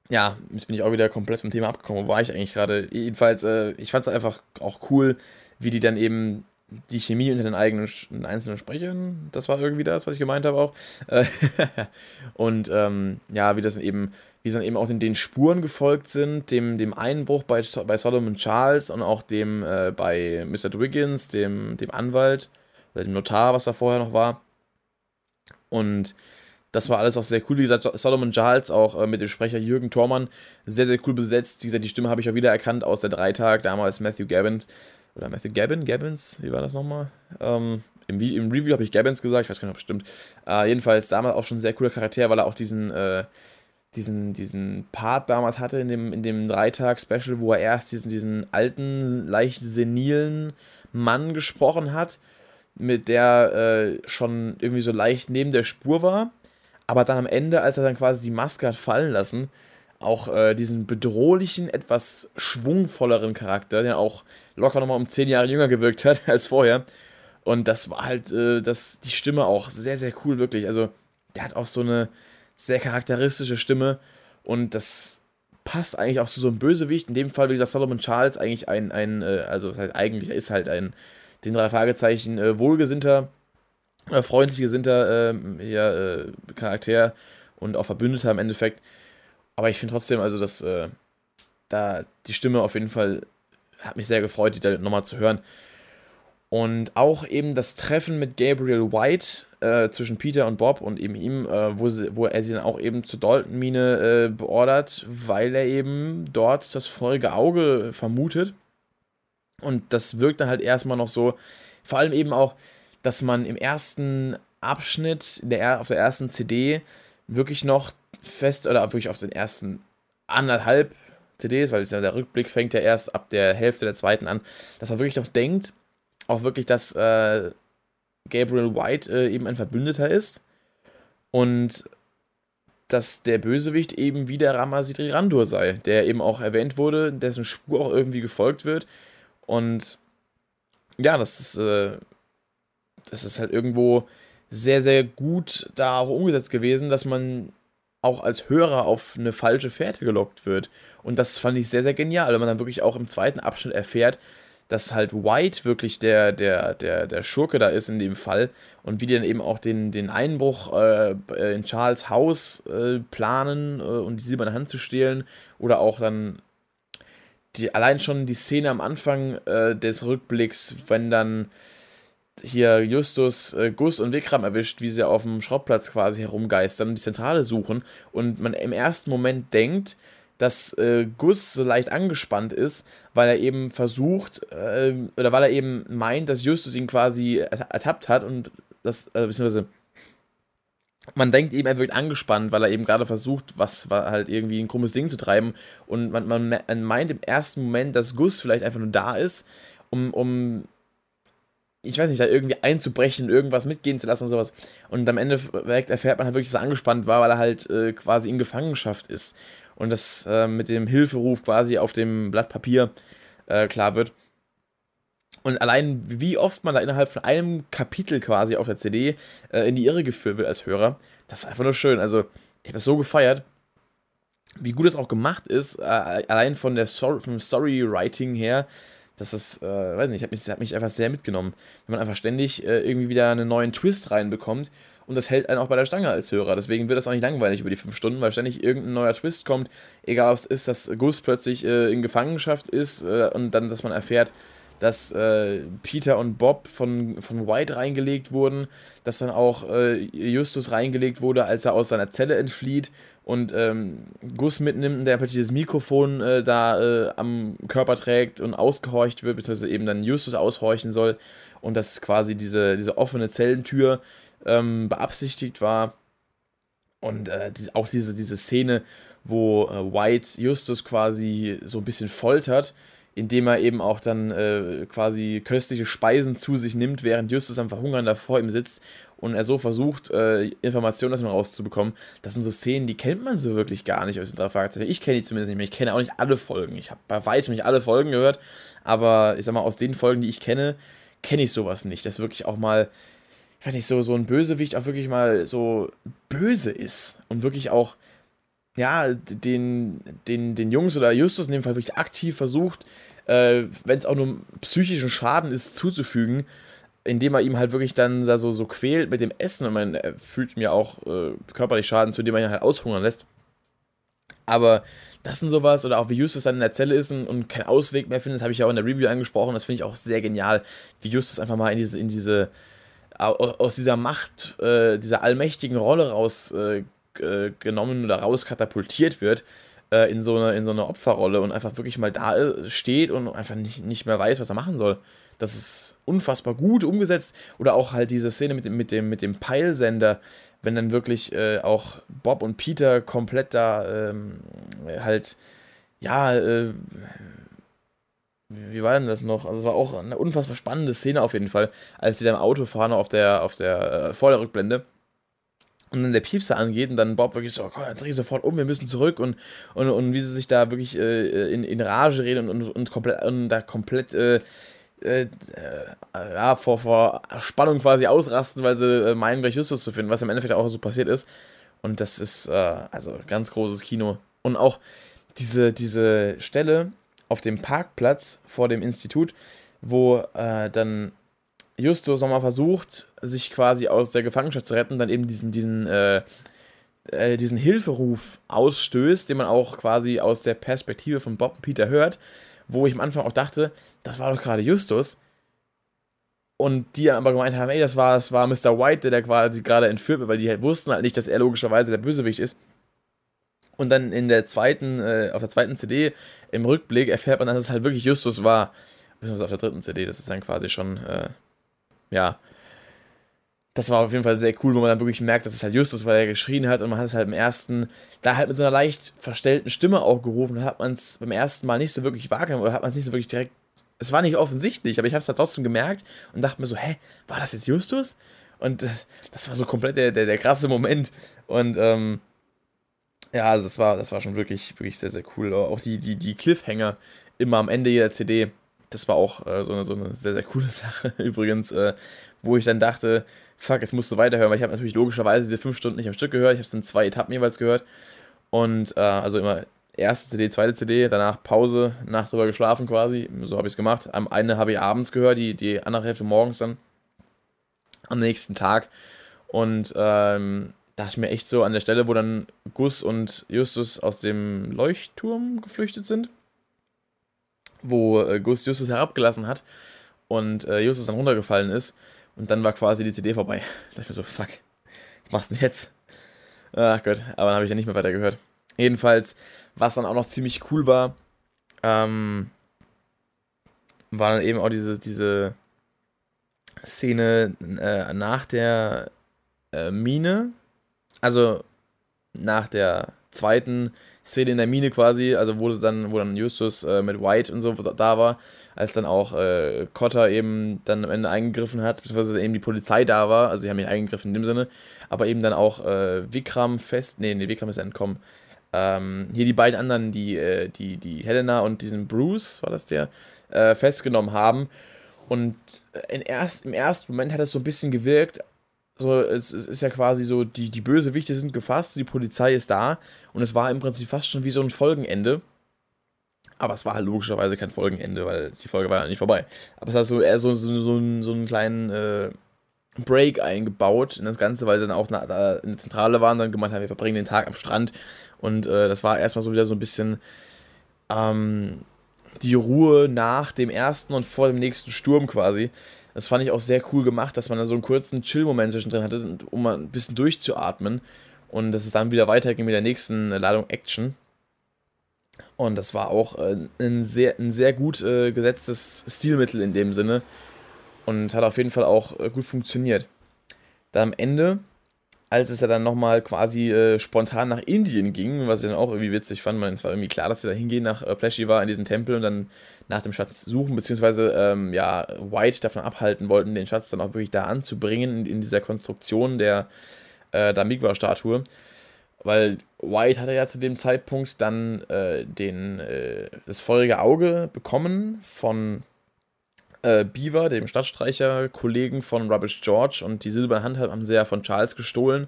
ja, jetzt bin ich auch wieder komplett vom Thema abgekommen. Wo war ich eigentlich gerade? Jedenfalls, ich fand es einfach auch cool, wie die dann eben die Chemie unter den eigenen einzelnen Sprechern, das war irgendwie das, was ich gemeint habe auch. Und ja, wie sie dann eben auch den Spuren gefolgt sind, dem Einbruch bei Solomon Charles und auch dem bei Mr. Dwiggins, dem Anwalt, oder dem Notar, was da vorher noch war. Und das war alles auch sehr cool. Wie gesagt, Solomon Charles auch mit dem Sprecher Jürgen Thormann sehr, sehr cool besetzt. Wie gesagt, die Stimme habe ich auch wieder erkannt aus der Dreitag. Damals Matthew Gabbins, wie war das nochmal? Im Review habe ich Gabbins gesagt, ich weiß gar nicht, ob es stimmt. Jedenfalls damals auch schon ein sehr cooler Charakter, weil er auch diesen Part damals hatte in dem Dreitag-Special, wo er erst diesen alten, leicht senilen Mann gesprochen hat, mit der schon irgendwie so leicht neben der Spur war. Aber dann am Ende, als er dann quasi die Maske hat fallen lassen, auch diesen bedrohlichen, etwas schwungvolleren Charakter, der auch locker nochmal um 10 Jahre jünger gewirkt hat als vorher. Und das war halt die Stimme auch sehr, sehr cool, wirklich. Also der hat auch so eine sehr charakteristische Stimme und das passt eigentlich auch zu so einem Bösewicht. In dem Fall, wie gesagt, Solomon Charles eigentlich den drei Fragezeichen wohlgesinnter, freundlich gesinnter Charakter und auch Verbündeter im Endeffekt. Aber ich finde trotzdem, also dass da die Stimme auf jeden Fall Hat mich sehr gefreut, die da nochmal zu hören. Und auch eben das Treffen mit Gabriel White zwischen Peter und Bob und eben ihm, wo er sie dann auch eben zur Dalton-Mine beordert, weil er eben dort das feurige Auge vermutet. Und das wirkt dann halt erstmal noch so, vor allem eben auch, dass man im ersten Abschnitt, auf der ersten CD, wirklich noch fest, oder wirklich auf den ersten anderthalb CDs, weil der Rückblick fängt ja erst ab der Hälfte der zweiten an, dass man wirklich noch denkt, auch wirklich, dass Gabriel White eben ein Verbündeter ist und dass der Bösewicht eben wieder Ramasidri Randur sei, der eben auch erwähnt wurde, dessen Spur auch irgendwie gefolgt wird. Und ja, das ist halt irgendwo sehr, sehr gut da auch umgesetzt gewesen, dass man auch als Hörer auf eine falsche Fährte gelockt wird. Und das fand ich sehr, sehr genial, weil man dann wirklich auch im zweiten Abschnitt erfährt, dass halt White wirklich der Schurke da ist in dem Fall und wie die dann eben auch den Einbruch in Charles' Haus planen, um die silberne Hand zu stehlen, oder auch dann allein schon die Szene am Anfang des Rückblicks, wenn dann hier Justus, Gus und Vikram erwischt, wie sie auf dem Schrottplatz quasi herumgeistern und die Zentrale suchen und man im ersten Moment denkt, dass Gus so leicht angespannt ist, weil er eben meint, dass Justus ihn quasi ertappt hat und das, beziehungsweise man denkt eben, er wirkt angespannt, weil er eben gerade versucht, was war halt irgendwie ein krummes Ding zu treiben und man meint im ersten Moment, dass Gus vielleicht einfach nur da ist, um ich weiß nicht, da irgendwie einzubrechen, irgendwas mitgehen zu lassen und sowas. Und am Ende erfährt man halt wirklich, dass er angespannt war, weil er halt quasi in Gefangenschaft ist. Und das mit dem Hilferuf quasi auf dem Blatt Papier klar wird. Und allein, wie oft man da innerhalb von einem Kapitel quasi auf der CD in die Irre geführt wird als Hörer, das ist einfach nur schön. Also, ich habe es so gefeiert, wie gut das auch gemacht ist, allein von der vom Storywriting her. Das ist, weiß nicht, hat mich einfach sehr mitgenommen. Wenn man einfach ständig irgendwie wieder einen neuen Twist reinbekommt und das hält einen auch bei der Stange als Hörer. Deswegen wird das auch nicht langweilig über die 5 Stunden, weil ständig irgendein neuer Twist kommt. Egal, ob es ist, dass Gus plötzlich in Gefangenschaft ist und dann, dass man erfährt, dass Peter und Bob von White reingelegt wurden, dass dann auch Justus reingelegt wurde, als er aus seiner Zelle entflieht und Gus mitnimmt und der plötzlich das Mikrofon da am Körper trägt und ausgehorcht wird, beziehungsweise eben dann Justus aushorchen soll und dass quasi diese offene Zellentür beabsichtigt war. Und auch diese Szene, wo White Justus quasi so ein bisschen foltert, indem er eben auch dann quasi köstliche Speisen zu sich nimmt, während Justus am Verhungern da vor ihm sitzt und er so versucht, Informationen aus ihm rauszubekommen. Das sind so Szenen, die kennt man so wirklich gar nicht aus den 3 Fragezeichen. Ich kenne die zumindest nicht mehr. Ich kenne auch nicht alle Folgen. Ich habe bei weitem nicht alle Folgen gehört, aber ich sag mal, aus den Folgen, die ich kenne, kenne ich sowas nicht. Dass wirklich auch mal, ich weiß nicht, so ein Bösewicht auch wirklich mal so böse ist und wirklich auch, ja, den Jungs oder Justus in dem Fall wirklich aktiv versucht, wenn es auch nur psychischen Schaden ist, zuzufügen, indem er ihm halt wirklich dann da so quält mit dem Essen und man fühlt mir auch körperlich Schaden zu, indem er ihn halt aushungern lässt. Aber das sind sowas, oder auch wie Justus dann in der Zelle ist und keinen Ausweg mehr findet, habe ich ja auch in der Review angesprochen, das finde ich auch sehr genial, wie Justus einfach mal aus dieser Macht, dieser allmächtigen Rolle raus genommen oder rauskatapultiert wird in so eine Opferrolle und einfach wirklich mal da steht und einfach nicht mehr weiß, was er machen soll. Das ist unfassbar gut umgesetzt. Oder auch halt diese Szene mit dem Peilsender, wenn dann wirklich auch Bob und Peter komplett da wie war denn das noch? Also es war auch eine unfassbar spannende Szene auf jeden Fall, als sie da im Auto fahren auf der Vorderrückblende. Und dann der Piepser angeht und dann Bob wirklich so, komm, dann dreh sofort um, wir müssen zurück und wie sie sich da wirklich in Rage reden und komplett vor Spannung quasi ausrasten, weil sie meinen, gleich Justus zu finden, was im Endeffekt auch so passiert ist. Und das ist also ganz großes Kino. Und auch diese Stelle auf dem Parkplatz vor dem Institut, wo dann Justus nochmal versucht, sich quasi aus der Gefangenschaft zu retten, dann eben diesen Hilferuf ausstößt, den man auch quasi aus der Perspektive von Bob und Peter hört wo ich am Anfang auch dachte, das war doch gerade Justus. Und die dann aber gemeint haben, ey, das war Mr. White, der quasi gerade entführt wird, weil die halt wussten halt nicht, dass er logischerweise der Bösewicht ist. Und dann in der zweiten, auf der zweiten CD im Rückblick erfährt man, dass es halt wirklich Justus war. Beziehungsweise auf der dritten CD, das ist dann quasi schon, ja, das war auf jeden Fall sehr cool, wo man dann wirklich merkt, dass es halt Justus war, der geschrien hat, und man hat es halt im ersten, da halt mit so einer leicht verstellten Stimme auch gerufen, hat man es beim ersten Mal nicht so wirklich wahrgenommen, oder hat man es nicht so wirklich direkt, es war nicht offensichtlich, aber ich habe es halt trotzdem gemerkt und dachte mir so, hä, war das jetzt Justus? Und das war so komplett der krasse Moment, und ja, also das war schon wirklich sehr, sehr cool. Auch die Cliffhanger immer am Ende jeder CD, das war auch so eine sehr, sehr coole Sache übrigens, wo ich dann dachte, fuck, es musst du weiterhören, weil ich habe natürlich logischerweise diese 5 Stunden nicht am Stück gehört, ich habe es in 2 Etappen jeweils gehört, und also immer erste CD, zweite CD, danach Pause, Nacht drüber geschlafen quasi, so habe ich es gemacht. Eine habe ich abends gehört, die andere Hälfte morgens dann am nächsten Tag, und dachte ich mir echt so an der Stelle, wo dann Gus und Justus aus dem Leuchtturm geflüchtet sind, wo Gus Justus herabgelassen hat und Justus dann runtergefallen ist, und dann war quasi die CD vorbei. Da dachte ich mir so, fuck, was machst du denn jetzt? Ach Gott, aber dann habe ich ja nicht mehr weitergehört. Jedenfalls, was dann auch noch ziemlich cool war, war dann eben auch diese Szene nach der Mine, also nach der zweiten Szene in der Mine quasi, also wo dann Justus mit White und so da war, als dann auch Cotter eben dann am Ende eingegriffen hat, beziehungsweise eben die Polizei da war, also sie haben nicht eingegriffen in dem Sinne, aber eben dann auch Vikram Vikram ist entkommen. Hier die beiden anderen, die Helena und diesen Bruce, war das der, festgenommen haben, und im ersten Moment hat es so ein bisschen gewirkt, so, es ist ja quasi so, die Bösewichte sind gefasst, die Polizei ist da, und es war im Prinzip fast schon wie so ein Folgenende, aber es war halt logischerweise kein Folgenende, weil die Folge war ja nicht vorbei, aber es hat so eher so einen kleinen Break eingebaut in das Ganze, weil sie dann auch da in der Zentrale waren, dann gemeint haben, wir verbringen den Tag am Strand, und das war erstmal so wieder so ein bisschen die Ruhe nach dem ersten und vor dem nächsten Sturm quasi. Das fand ich auch sehr cool gemacht, dass man da so einen kurzen Chill-Moment zwischendrin hatte, um mal ein bisschen durchzuatmen, und dass es dann wieder weiterging mit der nächsten Ladung Action. Und das war auch ein sehr gut gesetztes Stilmittel in dem Sinne und hat auf jeden Fall auch gut funktioniert. Dann am Ende, als es ja dann nochmal quasi spontan nach Indien ging, was ich dann auch irgendwie witzig fand, weil es war irgendwie klar, dass sie da hingehen nach Pleshy war in diesen Tempel und dann nach dem Schatz suchen, beziehungsweise ja, White davon abhalten wollten, den Schatz dann auch wirklich da anzubringen, in dieser Konstruktion der Damigwa-Statue, weil White hatte ja zu dem Zeitpunkt dann das feurige Auge bekommen von Beaver, dem Stadtstreicher-Kollegen von Rubbish George, und die silberne Hand haben sie ja von Charles gestohlen.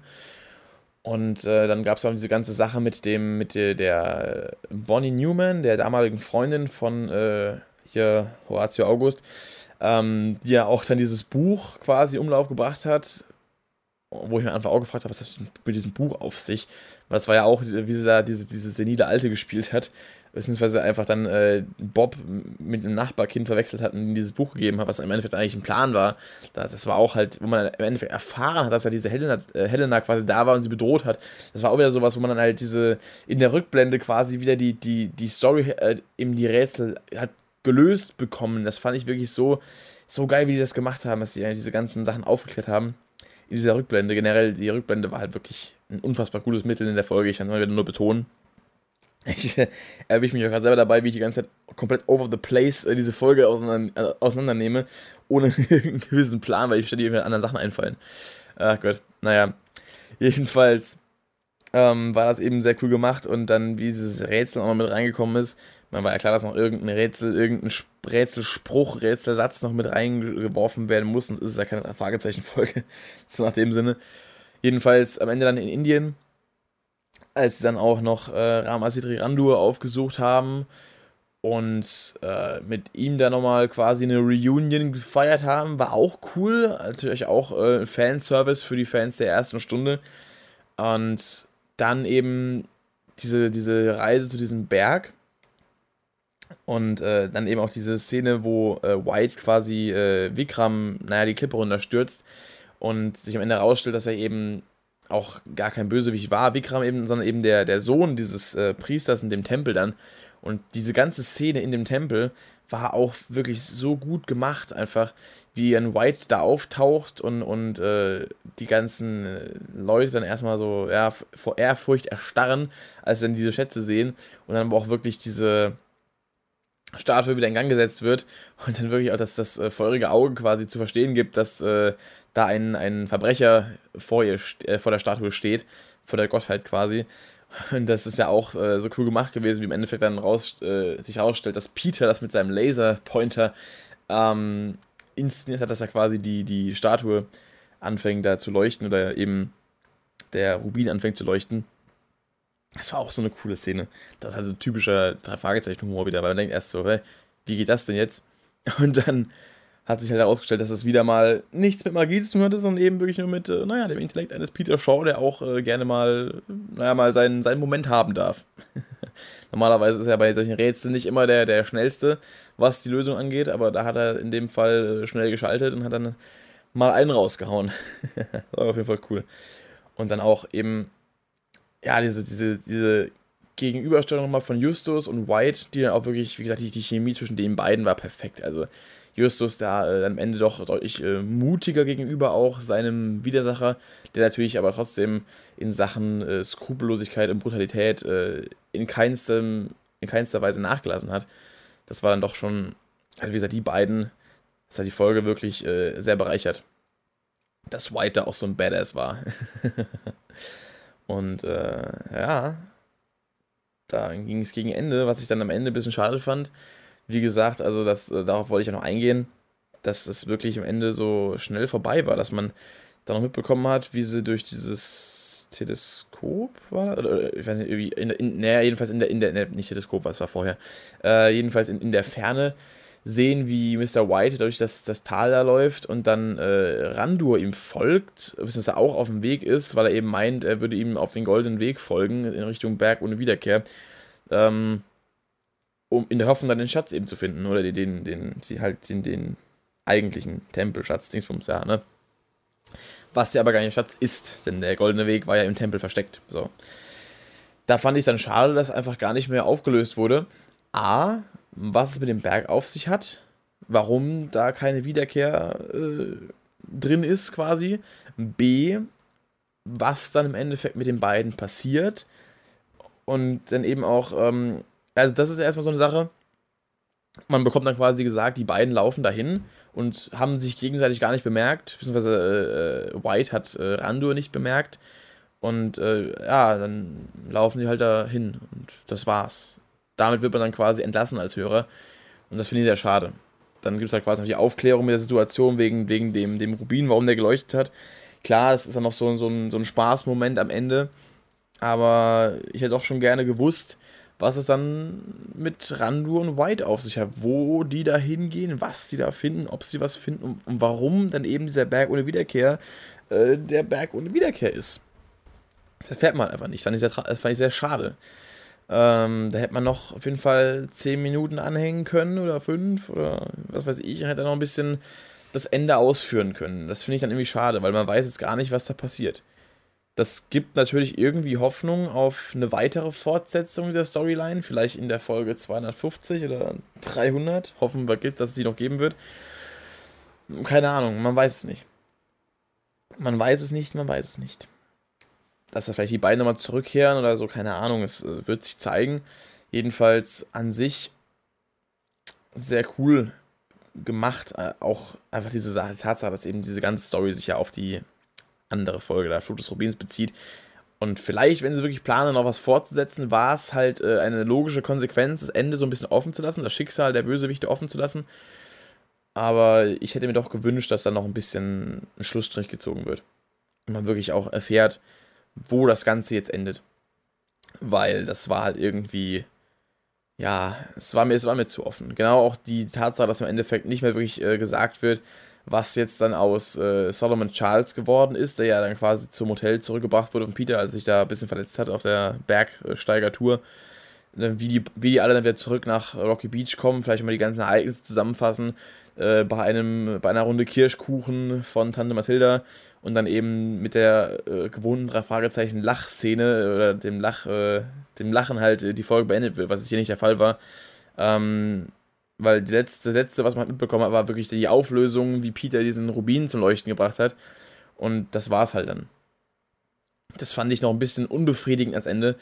Und dann gab es auch diese ganze Sache mit der Bonnie Newman, der damaligen Freundin von hier Horatio August, die ja auch dann dieses Buch quasi in Umlauf gebracht hat, wo ich mir einfach auch gefragt habe, was hat das mit diesem Buch auf sich? Weil das war ja auch, wie sie da diese senile Alte gespielt hat, beziehungsweise einfach dann Bob mit einem Nachbarkind verwechselt hat und ihm dieses Buch gegeben hat, was im Endeffekt eigentlich ein Plan war. Das war auch halt, wo man im Endeffekt erfahren hat, dass ja diese Helena quasi da war und sie bedroht hat. Das war auch wieder sowas, wo man dann halt in der Rückblende quasi wieder die Story, eben die Rätsel hat gelöst bekommen. Das fand ich wirklich so geil, wie die das gemacht haben, dass die diese ganzen Sachen aufgeklärt haben. In dieser Rückblende, generell, die Rückblende war halt wirklich ein unfassbar gutes Mittel in der Folge, ich kann es mal wieder nur betonen. Ich erwische mich auch gerade selber dabei, wie ich die ganze Zeit komplett over the place diese Folge auseinandernehme, ohne einen gewissen Plan, weil ich ständig irgendwelche anderen Sachen einfallen. Ach Gott, naja. Jedenfalls war das eben sehr cool gemacht, und dann, wie dieses Rätsel auch noch mit reingekommen ist, man war ja klar, dass noch irgendein Rätselspruch, Rätselsatz noch mit reingeworfen werden muss, sonst ist es ja keine Fragezeichenfolge, so nach dem Sinne. Jedenfalls am Ende dann in Indien, als sie dann auch noch Ramasidri Randur aufgesucht haben und mit ihm da nochmal quasi eine Reunion gefeiert haben, war auch cool, natürlich auch Fanservice für die Fans der ersten Stunde, und dann eben diese Reise zu diesem Berg, Und dann eben auch diese Szene, wo White quasi Vikram, naja, die Klippe runterstürzt und sich am Ende herausstellt, dass er eben auch gar kein Bösewicht war, Vikram eben, sondern eben der Sohn dieses Priesters in dem Tempel dann. Und diese ganze Szene in dem Tempel war auch wirklich so gut gemacht einfach, wie ein White da auftaucht und die ganzen Leute dann erstmal so ja, vor Ehrfurcht erstarren, als sie dann diese Schätze sehen und dann aber auch wirklich diese Statue wieder in Gang gesetzt wird und dann wirklich auch das feurige Auge quasi zu verstehen gibt, dass da ein Verbrecher vor der Statue steht, vor der Gottheit quasi. Und das ist ja auch so cool gemacht gewesen, wie im Endeffekt dann sich herausstellt, dass Peter das mit seinem Laserpointer inszeniert hat, dass er quasi die Statue anfängt da zu leuchten oder eben der Rubin anfängt zu leuchten. Das war auch so eine coole Szene. Das ist also typischer 3-Fragezeichen-Humor wieder, weil man denkt erst so, hey, wie geht das denn jetzt? Und dann hat sich halt herausgestellt, dass es wieder mal nichts mit Magie zu tun hatte, sondern eben wirklich nur mit, naja, dem Intellekt eines Peter Shaw, der auch gerne mal, naja, mal seinen Moment haben darf. Normalerweise ist er bei solchen Rätseln nicht immer der Schnellste, was die Lösung angeht, aber da hat er in dem Fall schnell geschaltet und hat dann mal einen rausgehauen. War auf jeden Fall cool. Und dann auch eben, ja, diese Gegenüberstellung nochmal von Justus und White, die dann auch wirklich, wie gesagt, die Chemie zwischen den beiden war perfekt. Also Justus da am Ende doch deutlich mutiger gegenüber auch seinem Widersacher, der natürlich aber trotzdem in Sachen Skrupellosigkeit und Brutalität in keinster Weise nachgelassen hat. Das war dann doch schon, also wie gesagt, die beiden, das hat die Folge wirklich sehr bereichert. Dass White da auch so ein Badass war. Und ja, da ging es gegen Ende, was ich dann am Ende ein bisschen schade fand. Wie gesagt, also darauf wollte ich ja noch eingehen, dass es wirklich am Ende so schnell vorbei war, dass man da noch mitbekommen hat, wie sie durch dieses Teleskop war, oder ich weiß nicht, irgendwie, jedenfalls nicht Teleskop, was war vorher, jedenfalls in der Ferne sehen, wie Mr. White dadurch, dass das Tal da läuft und dann Randur ihm folgt, beziehungsweise auch auf dem Weg ist, weil er eben meint, er würde ihm auf den goldenen Weg folgen, in Richtung Berg ohne Wiederkehr, um in der Hoffnung dann den Schatz eben zu finden, oder den eigentlichen Tempelschatz, Dingsbums, ja, ne? Was ja aber gar nicht Schatz ist, denn der goldene Weg war ja im Tempel versteckt, so. Da fand ich dann schade, dass einfach gar nicht mehr aufgelöst wurde. A, was es mit dem Berg auf sich hat, warum da keine Wiederkehr drin ist quasi. B, was dann im Endeffekt mit den beiden passiert. Und dann eben auch, also das ist erstmal so eine Sache, man bekommt dann quasi gesagt, die beiden laufen dahin und haben sich gegenseitig gar nicht bemerkt, beziehungsweise White hat Randur nicht bemerkt und ja, dann laufen die halt dahin und das war's. Damit wird man dann quasi entlassen als Hörer und das finde ich sehr schade. Dann gibt es halt quasi noch die Aufklärung mit der Situation wegen dem Rubin, warum der geleuchtet hat. Klar, es ist dann noch so ein Spaßmoment am Ende, aber ich hätte auch schon gerne gewusst, was es dann mit Randur und White auf sich hat, wo die da hingehen, was sie da finden, ob sie was finden und warum dann eben dieser Berg ohne Wiederkehr der Berg ohne Wiederkehr ist. Das erfährt man einfach nicht, das fand ich sehr schade. Da hätte man noch auf jeden Fall 10 Minuten anhängen können oder 5 oder was weiß ich, und hätte dann noch ein bisschen das Ende ausführen können. Das finde ich dann irgendwie schade, weil man weiß jetzt gar nicht, was da passiert. Das gibt natürlich irgendwie Hoffnung auf eine weitere Fortsetzung dieser Storyline, vielleicht in der Folge 250 oder 300, hoffen wir, dass es die noch geben wird. Keine Ahnung, man weiß es nicht. Man weiß es nicht. Dass da vielleicht die beiden nochmal zurückkehren oder so, keine Ahnung, es wird sich zeigen. Jedenfalls an sich sehr cool gemacht, auch einfach diese Tatsache, dass eben diese ganze Story sich ja auf die andere Folge da, Flut des Rubins, bezieht. Und vielleicht, wenn sie wirklich planen, noch was fortzusetzen, war es halt eine logische Konsequenz, das Ende so ein bisschen offen zu lassen, das Schicksal der Bösewichte offen zu lassen. Aber ich hätte mir doch gewünscht, dass da noch ein bisschen ein Schlussstrich gezogen wird. Und man wirklich auch erfährt, wo das Ganze jetzt endet. Weil das war halt irgendwie, ja, es war mir zu offen. Genau auch die Tatsache, dass im Endeffekt nicht mehr wirklich gesagt wird, was jetzt dann aus Solomon Charles geworden ist, der ja dann quasi zum Hotel zurückgebracht wurde von Peter, als sich da ein bisschen verletzt hat auf der Bergsteigertour. wie die alle dann wieder zurück nach Rocky Beach kommen, vielleicht mal die ganzen Ereignisse zusammenfassen, bei einer Runde Kirschkuchen von Tante Mathilda und dann eben mit der gewohnten Drei-Fragezeichen-Lachszene oder dem Lachen halt die Folge beendet wird, was hier nicht der Fall war. Weil das letzte, was man mitbekommen hat, war wirklich die Auflösung, wie Peter diesen Rubin zum Leuchten gebracht hat. Und das war's halt dann. Das fand ich noch ein bisschen unbefriedigend ans Ende.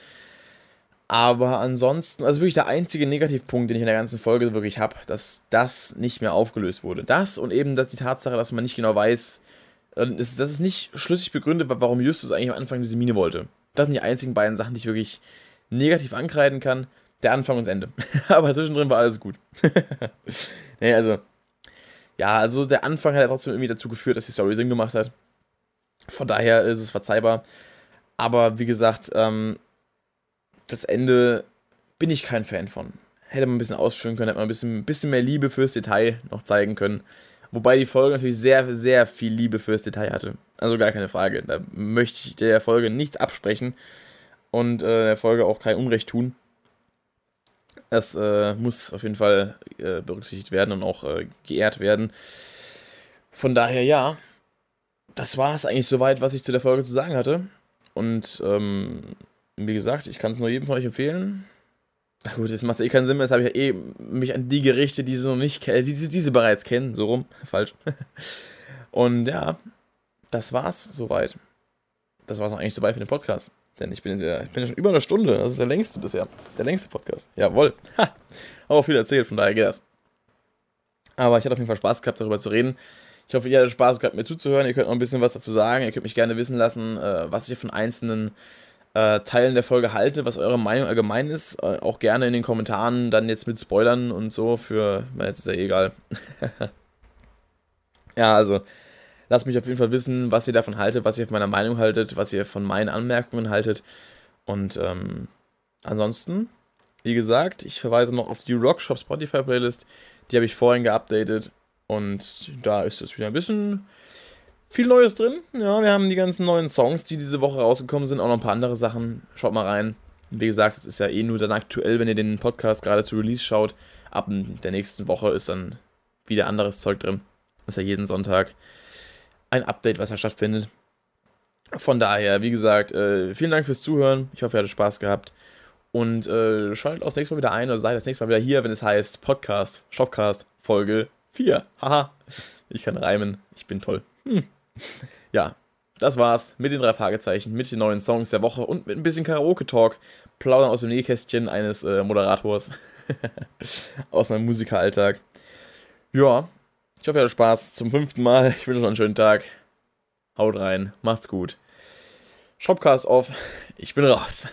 Aber ansonsten, also wirklich der einzige Negativpunkt, den ich in der ganzen Folge wirklich habe, dass das nicht mehr aufgelöst wurde. Das und eben dass die Tatsache, dass man nicht genau weiß, dass es nicht schlüssig begründet, warum Justus eigentlich am Anfang diese Mine wollte. Das sind die einzigen beiden Sachen, die ich wirklich negativ ankreiden kann. Der Anfang und das Ende. Aber zwischendrin war alles gut. Nee, also, ja, also der Anfang hat ja trotzdem irgendwie dazu geführt, dass die Story Sinn gemacht hat. Von daher ist es verzeihbar. Aber wie gesagt, das Ende bin ich kein Fan von. Hätte man ein bisschen ausführen können, hätte man ein bisschen mehr Liebe fürs Detail noch zeigen können. Wobei die Folge natürlich sehr, sehr viel Liebe fürs Detail hatte. Also gar keine Frage. Da möchte ich der Folge nichts absprechen und der Folge auch kein Unrecht tun. Das muss auf jeden Fall berücksichtigt werden und auch geehrt werden. Von daher, ja, das war es eigentlich soweit, was ich zu der Folge zu sagen hatte. Und wie gesagt, ich kann es nur jedem von euch empfehlen. Na gut, das macht eh keinen Sinn mehr. Jetzt habe ich ja mich an die gerichtet, die sie noch nicht kennen, die sie bereits kennen. So rum, falsch. Und ja, das war's soweit. Das war's eigentlich soweit für den Podcast. Denn ich bin ja schon über eine Stunde. Das ist der längste bisher. Der längste Podcast. Jawohl. Ha. Habe auch viel erzählt, von daher geht das. Aber ich hatte auf jeden Fall Spaß gehabt, darüber zu reden. Ich hoffe, ihr hattet Spaß gehabt, mir zuzuhören. Ihr könnt noch ein bisschen was dazu sagen. Ihr könnt mich gerne wissen lassen, was ihr von einzelnen Teilen der Folge halte, was eure Meinung allgemein ist. Auch gerne in den Kommentaren dann jetzt mit Spoilern und so für... Na, jetzt ist ja egal. Ja, also... Lasst mich auf jeden Fall wissen, was ihr davon haltet, was ihr von meiner Meinung haltet, was ihr von meinen Anmerkungen haltet. Und ansonsten, wie gesagt, ich verweise noch auf die Rockshop Spotify Playlist. Die habe ich vorhin geupdatet. Und da ist es wieder ein bisschen viel Neues drin. Ja, wir haben die ganzen neuen Songs, die diese Woche rausgekommen sind. Auch noch ein paar andere Sachen. Schaut mal rein. Wie gesagt, es ist ja eh nur dann aktuell, wenn ihr den Podcast gerade zu Release schaut. Ab der nächsten Woche ist dann wieder anderes Zeug drin. Ist ja jeden Sonntag ein Update, was da stattfindet. Von daher, wie gesagt, vielen Dank fürs Zuhören. Ich hoffe, ihr hattet Spaß gehabt. Und schaltet auch das nächste Mal wieder ein oder seid das nächste Mal wieder hier, wenn es heißt Podcast, Shopcast, Folge 4. Haha, ich kann reimen. Ich bin toll. Ja, das war's mit den 3 Fragezeichen, mit den neuen Songs der Woche und mit ein bisschen Karaoke-Talk. Plaudern aus dem Nähkästchen eines Moderators aus meinem Musikeralltag. Ja, ich hoffe, ihr hattet Spaß zum 5. Mal. Ich wünsche euch noch einen schönen Tag. Haut rein. Macht's gut. Shopcast off. Ich bin raus.